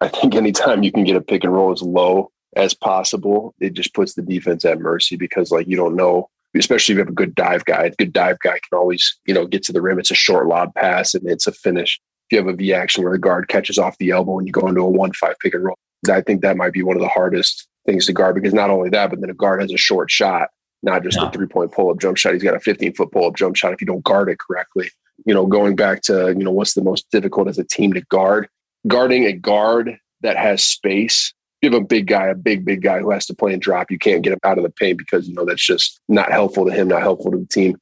I think anytime you can get a pick and roll as low as possible, it just puts the defense at mercy, because like, you don't know, especially if you have a good dive guy. A good dive guy can always, you know, get to the rim. It's a short lob pass and it's a finish. If you have a V action where the guard catches off the elbow and you go into a 1-5 pick and roll, I think that might be one of the hardest things to guard, because not only that, but then a guard has a short shot, not just a 3-point pull-up jump shot. He's got a 15-foot pull-up jump shot if you don't guard it correctly. You know, going back to, you know, what's the most difficult as a team to guard? Guarding a guard that has space. You have a big guy, a big guy who has to play and drop. You can't get him out of the paint because, you know, that's just not helpful to him, not helpful to the team.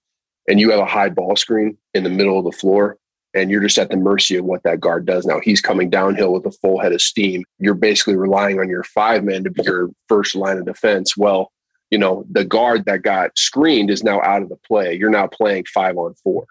And you have a high ball screen in the middle of the floor, and you're just at the mercy of what that guard does. Now he's coming downhill with a full head of steam. You're basically relying on your 5-man to be your first line of defense. Well, you know, the guard that got screened is now out of the play. You're now playing 5-on-4.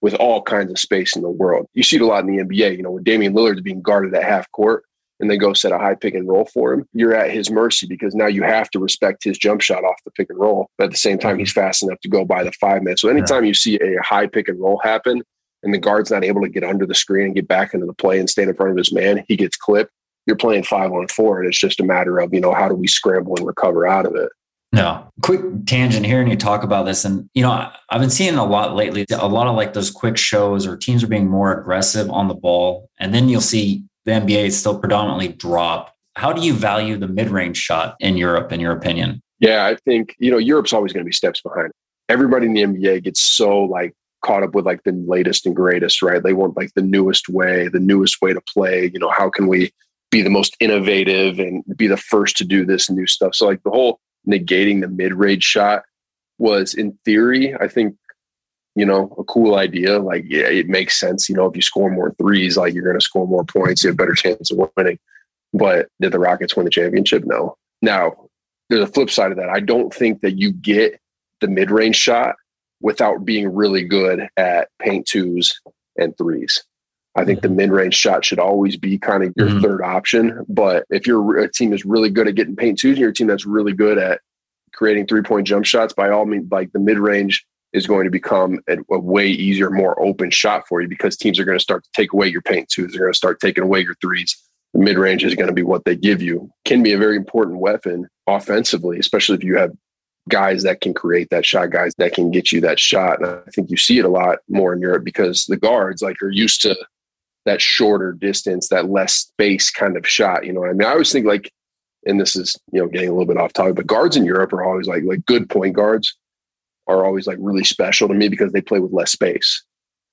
With all kinds of space in the world. You see it a lot in the NBA, you know, when Damian Lillard's being guarded at half court and they go set a high pick and roll for him, you're at his mercy, because now you have to respect his jump shot off the pick and roll. But at the same time, he's fast enough to go by the 5-man. So anytime you see a high pick and roll happen and the guard's not able to get under the screen and get back into the play and stand in front of his man, he gets clipped. You're playing 5-on-4, and it's just a matter of, you know, how do we scramble and recover out of it? No. Quick tangent here, and you talk about this, and, you know, I've been seeing a lot lately, a lot of like those quick shows, or teams are being more aggressive on the ball. And then you'll see the NBA still predominantly drop. How do you value the mid-range shot in Europe, in your opinion? Yeah, I think, you know, Europe's always going to be steps behind. Everybody in the NBA gets so like caught up with like the latest and greatest, right? They want like the newest way to play. You know, how can we be the most innovative and be the first to do this new stuff? So like the whole negating the mid-range shot was, in theory, I think, you know, a cool idea. Like, yeah, it makes sense. You know, if you score more threes, like, you're going to score more points, you have a better chance of winning. But did the Rockets win the championship? No. Now, there's a flip side of that. I don't think that you get the mid-range shot without being really good at paint twos and threes. I think the mid-range shot should always be kind of your third option. But if your team is really good at getting paint twos and your team that's really good at creating 3-point jump shots, by all means, like the mid-range is going to become a way easier, more open shot for you, because teams are going to start to take away your paint twos. They're going to start taking away your threes. The mid-range is going to be what they give you. Can be a very important weapon offensively, especially if you have guys that can create that shot, guys that can get you that shot. And I think you see it a lot more in Europe, because the guards like are used to that shorter distance, that less space kind of shot. You know what I mean? I always think like, and this is, you know, getting a little bit off topic, but guards in Europe are always like good point guards are always like really special to me, because they play with less space.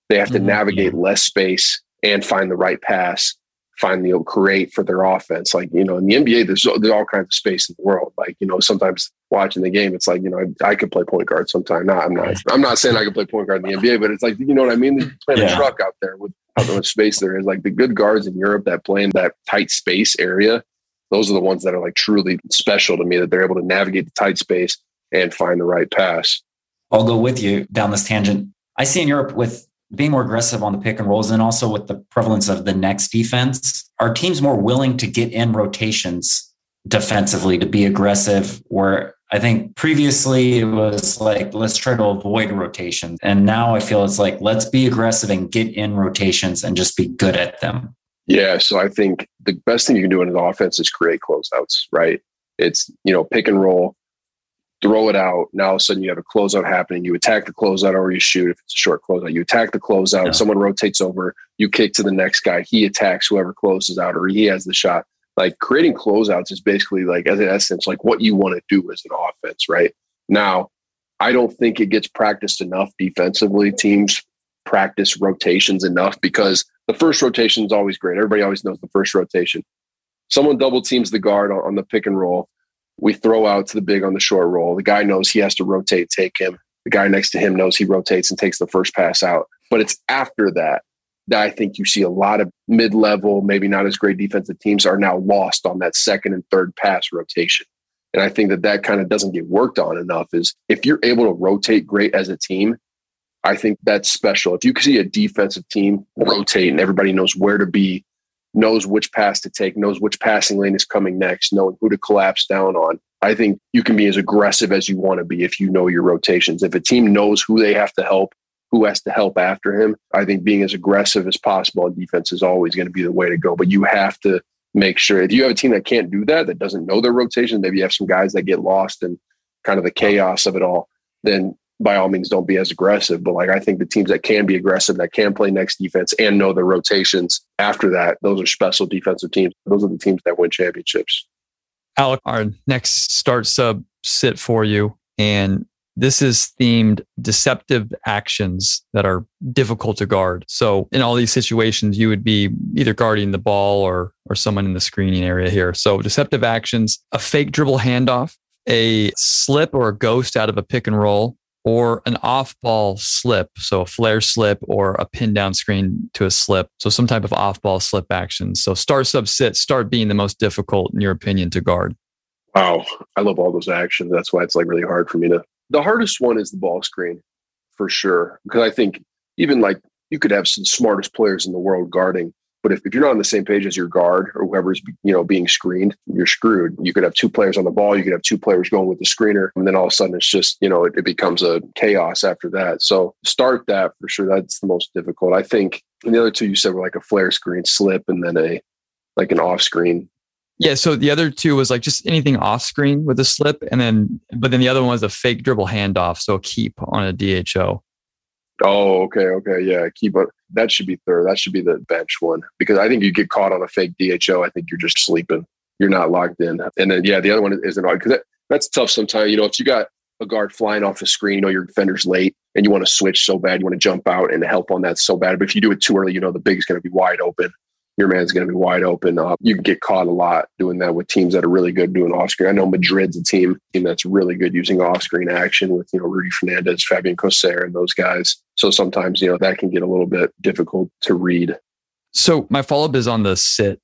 They have to navigate less space and find the right pass, find the create for their offense. Like, you know, in the NBA, there's all kinds of space in the world. Like, you know, sometimes watching the game, it's like, you know, I could play point guard sometime. No, I'm not saying I could play point guard in the NBA, but it's like, you know what I mean? They're playing a truck out there with how much space there is. Like the good guards in Europe that play in that tight space area, those are the ones that are like truly special to me, that they're able to navigate the tight space and find the right pass. I'll go with you down this tangent. I see in Europe with being more aggressive on the pick and rolls, and also with the prevalence of the next defense, are teams more willing to get in rotations defensively to be aggressive? Where I think previously it was like, let's try to avoid rotations. And now I feel it's like, let's be aggressive and get in rotations and just be good at them. Yeah. So I think the best thing you can do in an offense is create closeouts, right? It's, you know, pick and roll, throw it out. Now all of a sudden you have a closeout happening. You attack the closeout, or you shoot. If it's a short closeout, you attack the closeout. Yeah. Someone rotates over, you kick to the next guy. He attacks whoever closes out, or he has the shot. like creating closeouts is basically like, as an essence, like what you want to do as an offense right now. I don't think it gets practiced enough defensively. Teams practice rotations enough because the first rotation is always great. Everybody always knows the first rotation. Someone double teams the guard on the pick and roll. We throw out to the big on the short roll. The guy knows he has to rotate, take him. The guy next to him knows he rotates and takes the first pass out. But it's after that that I think you see a lot of mid-level, maybe not as great defensive teams are now lost on that second and third pass rotation. And I think that that kind of doesn't get worked on enough is if you're able to rotate great as a team, I think that's special. If you can see a defensive team rotate and everybody knows where to be, knows which pass to take, knows which passing lane is coming next, knowing who to collapse down on, I think you can be as aggressive as you want to be if you know your rotations. If a team knows who they have to help, who has to help after him, I think being as aggressive as possible on defense is always going to be the way to go. But you have to make sure if you have a team that can't do that, that doesn't know their rotation, maybe you have some guys that get lost in kind of the chaos of it all, then by all means, don't be as aggressive. But like, I think the teams that can be aggressive, that can play next defense and know their rotations after that, those are special defensive teams. Those are the teams that win championships. Alec, our next start sub sit for you. And this is themed deceptive actions that are difficult to guard. So in all these situations, you would be either guarding the ball or someone in the screening area here. So deceptive actions, a fake dribble handoff, a slip or a ghost out of a pick and roll, or an off-ball slip. So a flare slip or a pin down screen to a slip. So some type of off-ball slip action. So start, sub, sit, start being the most difficult in your opinion to guard. Wow. I love all those actions. That's why it's like really hard for me to... The hardest one is the ball screen, for sure. Because I think even like you could have some smartest players in the world guarding, but if you're not on the same page as your guard or whoever's being screened, you're screwed. You could have two players on the ball, you could have two players going with the screener, and then all of a sudden it's just, it becomes a chaos after that. So start that for sure. That's the most difficult. I think, and the other two you said were like a flare screen slip and then an off screen. Yeah. So the other two was like just anything off screen with a slip. But then the other one was a fake dribble handoff. So a keep on a DHO. Oh, okay. Okay. Yeah. Keep on. That should be third. That should be the bench one, because I think you get caught on a fake DHO. I think you're just sleeping. You're not locked in. And then, yeah, the other one is an odd because that's tough sometimes. If you got a guard flying off the screen, your defender's late and you want to switch so bad, you want to jump out and help on that so bad. But if you do it too early, the big is going to be wide open. Your man's going to be wide open. You can get caught a lot doing that with teams that are really good doing off-screen. I know Madrid's a team that's really good using off-screen action with, Rudy Fernandez, Fabian Cosser, and those guys. So sometimes, that can get a little bit difficult to read. So my follow-up is on the sit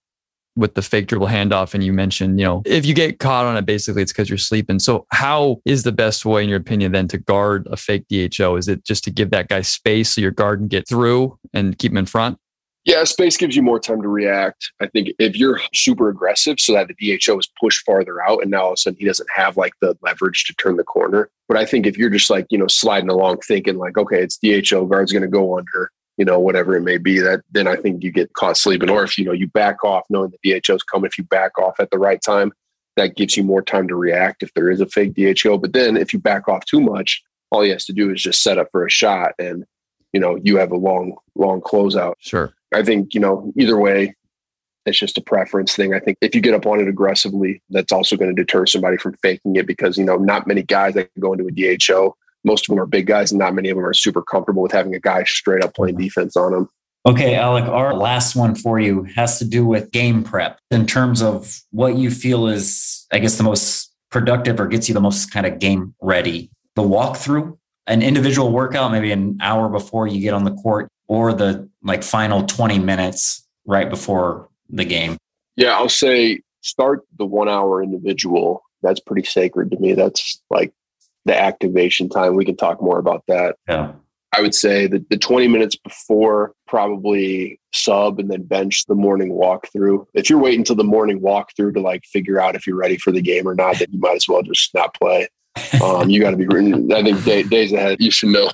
with the fake dribble handoff. And you mentioned, if you get caught on it, basically it's because you're sleeping. So how is the best way, in your opinion, then to guard a fake DHO? Is it just to give that guy space so your guard can get through and keep him in front? Yeah, space gives you more time to react. I think if you're super aggressive so that the DHO is pushed farther out and now all of a sudden he doesn't have like the leverage to turn the corner. But I think if you're just like, sliding along thinking like, okay, it's DHO, guard's going to go under, whatever it may be, that then I think you get caught sleeping. Or if, you back off knowing the DHO's coming, if you back off at the right time, that gives you more time to react if there is a fake DHO. But then if you back off too much, all he has to do is just set up for a shot and, you have a long, long closeout. Sure. I think, either way, it's just a preference thing. I think if you get up on it aggressively, that's also going to deter somebody from faking it because, not many guys that can go into a DHO. Most of them are big guys and not many of them are super comfortable with having a guy straight up playing defense on them. Okay, Alec, our last one for you has to do with game prep in terms of what you feel is, I guess, the most productive or gets you the most kind of game ready. The walkthrough, an individual workout, maybe an hour before you get on the court, or the final 20 minutes right before the game? Yeah, I'll say start the 1 hour individual. That's pretty sacred to me. That's like the activation time. We can talk more about that. Yeah. I would say that the 20 minutes before, probably sub and then bench the morning walkthrough. If you're waiting till the morning walkthrough to figure out if you're ready for the game or not, then you might as well just not play. You got to be, I think days ahead, you should know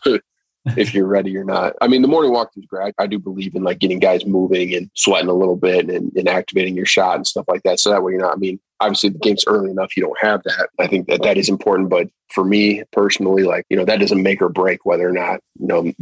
if you're ready or not. I mean, the morning walkthrough is great. I do believe in getting guys moving and sweating a little bit and activating your shot and stuff like that. So that way you're not, obviously the game's early enough. You don't have that. I think that is important. But for me personally, that doesn't make or break whether or not,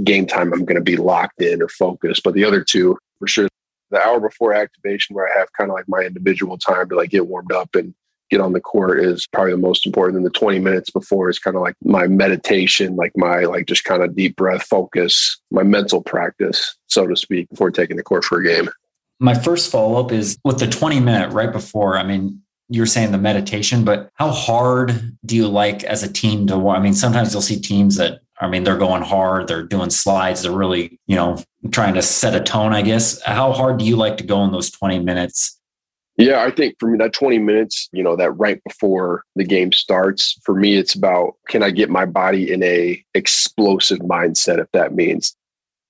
game time, I'm going to be locked in or focused. But the other two, for sure, the hour before activation where I have kind of like my individual time to like get warmed up and get on the court is probably the most important. And the 20 minutes before is kind of like my meditation, like my like just kind of deep breath focus, my mental practice, so to speak, before taking the court for a game. My first follow-up is with the 20-minute right before. I mean, you're saying the meditation, but how hard do you like as a team to, I mean, sometimes you'll see teams that, I mean, they're going hard, they're doing slides, they're really, you know, trying to set a tone, I guess. How hard do you like to go in those 20 minutes? Yeah, I think for me, that 20 minutes, you know, that right before the game starts, for me, it's about, can I get my body in a explosive mindset, if that means.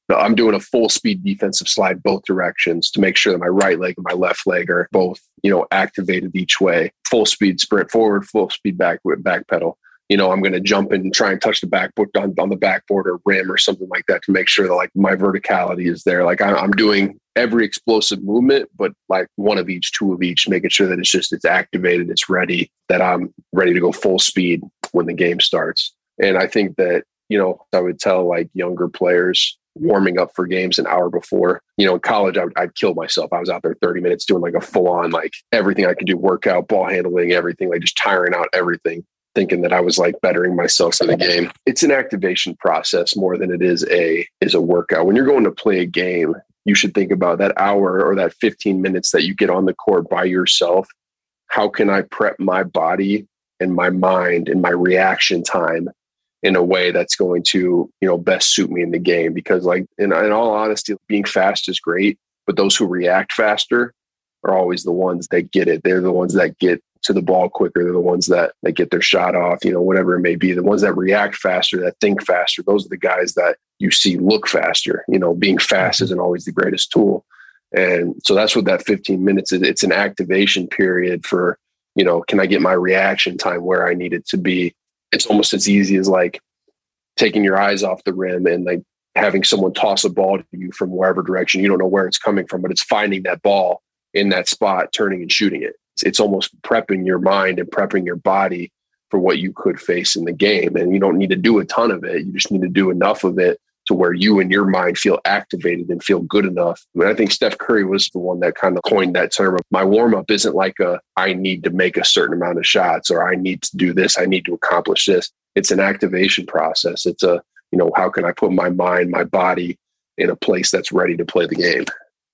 Now, I'm doing a full speed defensive slide both directions to make sure that my right leg and my left leg are both, you know, activated each way. Full speed sprint forward, full speed back pedal. You know, I'm going to jump in and try and touch the backboard on the backboard or rim or something like that to make sure that like my verticality is there. Like I'm doing every explosive movement, but like one of each, two of each, making sure that it's just, it's activated, it's ready, that I'm ready to go full speed when the game starts. And I think that, you know, I would tell like younger players warming up for games an hour before, you know, in college, I'd kill myself. I was out there 30 minutes doing like a full on, like everything I could do, workout, ball handling, everything, like just tiring out everything, thinking that I was like bettering myself in the game. It's an activation process more than it is a workout. When you're going to play a game, you should think about that hour or that 15 minutes that you get on the court by yourself. How can I prep my body and my mind and my reaction time in a way that's going to, you know, best suit me in the game? Because like, in all honesty, being fast is great, but those who react faster are always the ones that get it. They're the ones that get to the ball quicker. They're the ones that get their shot off, you know, whatever it may be. The ones that react faster, that think faster, those are the guys that you see look faster. You know, being fast isn't always the greatest tool. And so that's what that 15 minutes is. It's an activation period for, you know, can I get my reaction time where I need it to be? It's almost as easy as like taking your eyes off the rim and like having someone toss a ball to you from wherever direction. You don't know where it's coming from, but it's finding that ball in that spot, turning and shooting it. It's almost prepping your mind and prepping your body for what you could face in the game. And you don't need to do a ton of it. You just need to do enough of it to where you and your mind feel activated and feel good enough. I mean, I think Steph Curry was the one that kind of coined that term. My warm-up isn't like I need to make a certain amount of shots or I need to do this, I need to accomplish this. It's an activation process. It's a, you know, how can I put my mind, my body in a place that's ready to play the game?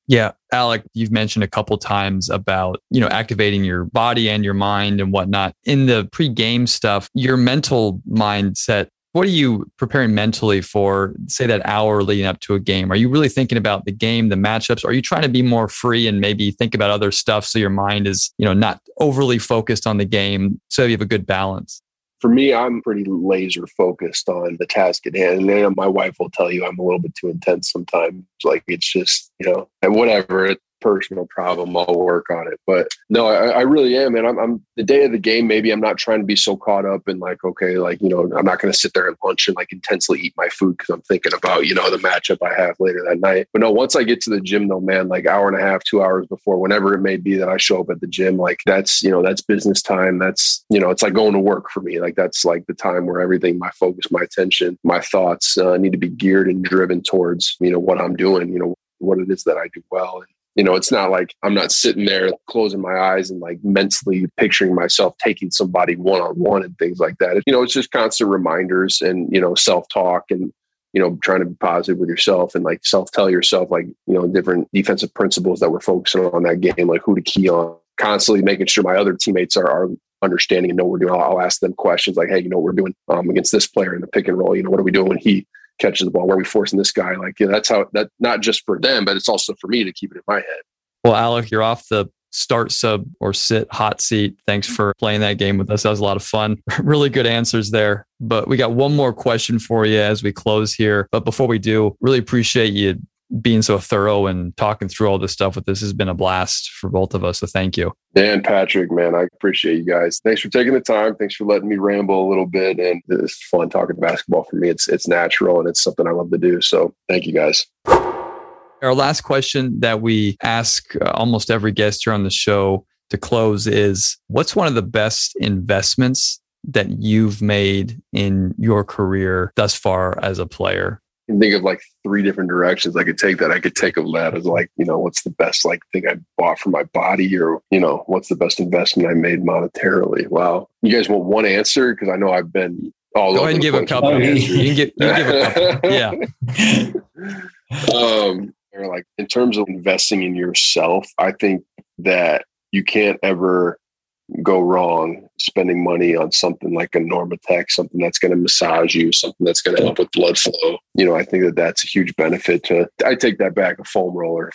Yeah. Alec, you've mentioned a couple times about, you know, activating your body and your mind and whatnot. In the pre-game stuff, your mental mindset, what are you preparing mentally for, say, that hour leading up to a game? Are you really thinking about the game, the matchups? Are you trying to be more free and maybe think about other stuff so your mind is, you know, not overly focused on the game so you have a good balance? For me, I'm pretty laser focused on the task at hand. And then my wife will tell you I'm a little bit too intense sometimes. Like it's just, you know, and whatever, it's a personal problem, I'll work on it. But no, I really am. And I'm the day of the game, maybe I'm not trying to be so caught up in like, okay, like, you know, I'm not going to sit there at lunch and like intensely eat my food because I'm thinking about, you know, the matchup I have later that night. But no, once I get to the gym though, man, like hour and a half, 2 hours before, whenever it may be that I show up at the gym, like that's, you know, that's business time. That's, you know, it's like going to work for me. Like that's like the time where everything, my focus, my attention, my thoughts need to be geared and driven towards, you know, what I'm doing, you know, what it is that I do well. And, you know, it's not like I'm not sitting there closing my eyes and like mentally picturing myself taking somebody one-on-one and things like that. You know, it's just constant reminders and, you know, self-talk and, you know, trying to be positive with yourself and like self-tell yourself, like, you know, different defensive principles that we're focusing on that game, like who to key on, constantly making sure my other teammates are understanding and know what we're doing. I'll ask them questions like, hey, you know, what we're doing against this player in the pick and roll, you know, what are we doing when he catches the ball, where are we forcing this guy? Like, you know, that's how that, not just for them, but it's also for me to keep it in my head. Well, Alec, you're off the start, sub, or sit hot seat. Thanks for playing that game with us. That was a lot of fun. Really good answers there. But we got one more question for you as we close here. But before we do, really appreciate you being so thorough and talking through all this stuff with us. This has been a blast for both of us. So thank you. Dan, Patrick, man, I appreciate you guys. Thanks for taking the time. Thanks for letting me ramble a little bit. And it's fun talking basketball for me. It's natural and it's something I love to do. So thank you guys. Our last question that we ask almost every guest here on the show to close is, what's one of the best investments that you've made in your career thus far as a player? can think of like three different directions I could take that. I could take of that as like, you know, what's the best like thing I bought for my body, or, you know, what's the best investment I made monetarily. Wow. You guys want one answer? Because I know I've been all over the place. Go ahead and give a couple answers. You can give a couple. Yeah. Or like in terms of investing in yourself, I think that you can't ever go wrong spending money on something like a Normatec, something that's going to massage you, something that's going to help with blood flow. You know, I think that that's a huge benefit to, I take that back, a foam roller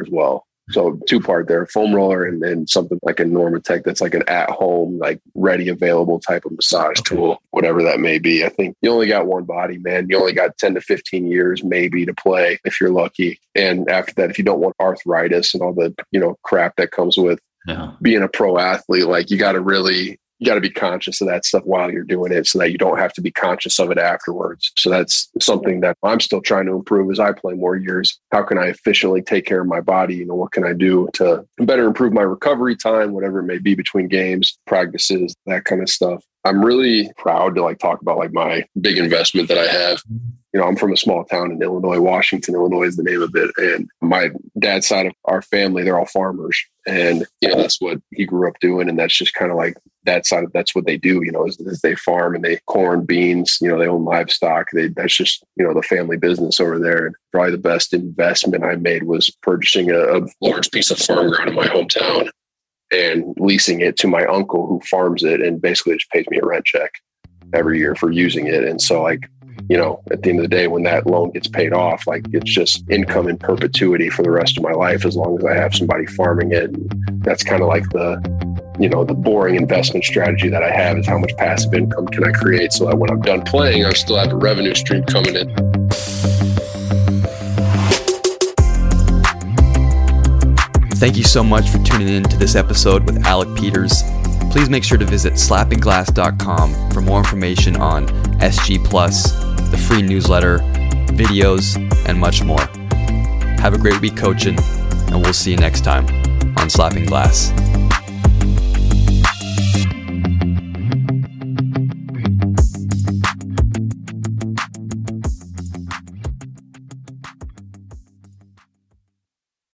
as well. So two part there, foam roller and then something like a Normatec that's like an at home, like ready available type of massage tool, whatever that may be. I think you only got one body, man. You only got 10 to 15 years maybe to play if you're lucky. And after that, if you don't want arthritis and all the, you know, crap that comes with being a pro athlete, like you got to be conscious of that stuff while you're doing it so that you don't have to be conscious of it afterwards. So that's something that I'm still trying to improve as I play more years. How can I efficiently take care of my body? You know, what can I do to better improve my recovery time, whatever it may be between games, practices, that kind of stuff. I'm really proud to like talk about like my big investment that I have. You know, I'm from a small town in Illinois. Washington, Illinois is the name of it. And my dad's side of our family, they're all farmers. And, you know, that's what he grew up doing. And that's just kind of like that side of, that's what they do, you know, is they farm and they corn, beans, you know, they own livestock. That's just, you know, the family business over there. And probably the best investment I made was purchasing a large piece of farm ground in my hometown and leasing it to my uncle who farms it and basically just pays me a rent check every year for using it. And so like, you know, at the end of the day, when that loan gets paid off, like it's just income in perpetuity for the rest of my life, as long as I have somebody farming it. And that's kind of like the, you know, the boring investment strategy that I have is how much passive income can I create so that when I'm done playing, I still have a revenue stream coming in. Thank you so much for tuning in to this episode with Alec Peters. Please make sure to visit slappingglass.com for more information on SG Plus, the free newsletter, videos, and much more. Have a great week coaching, and we'll see you next time on Slapping Glass.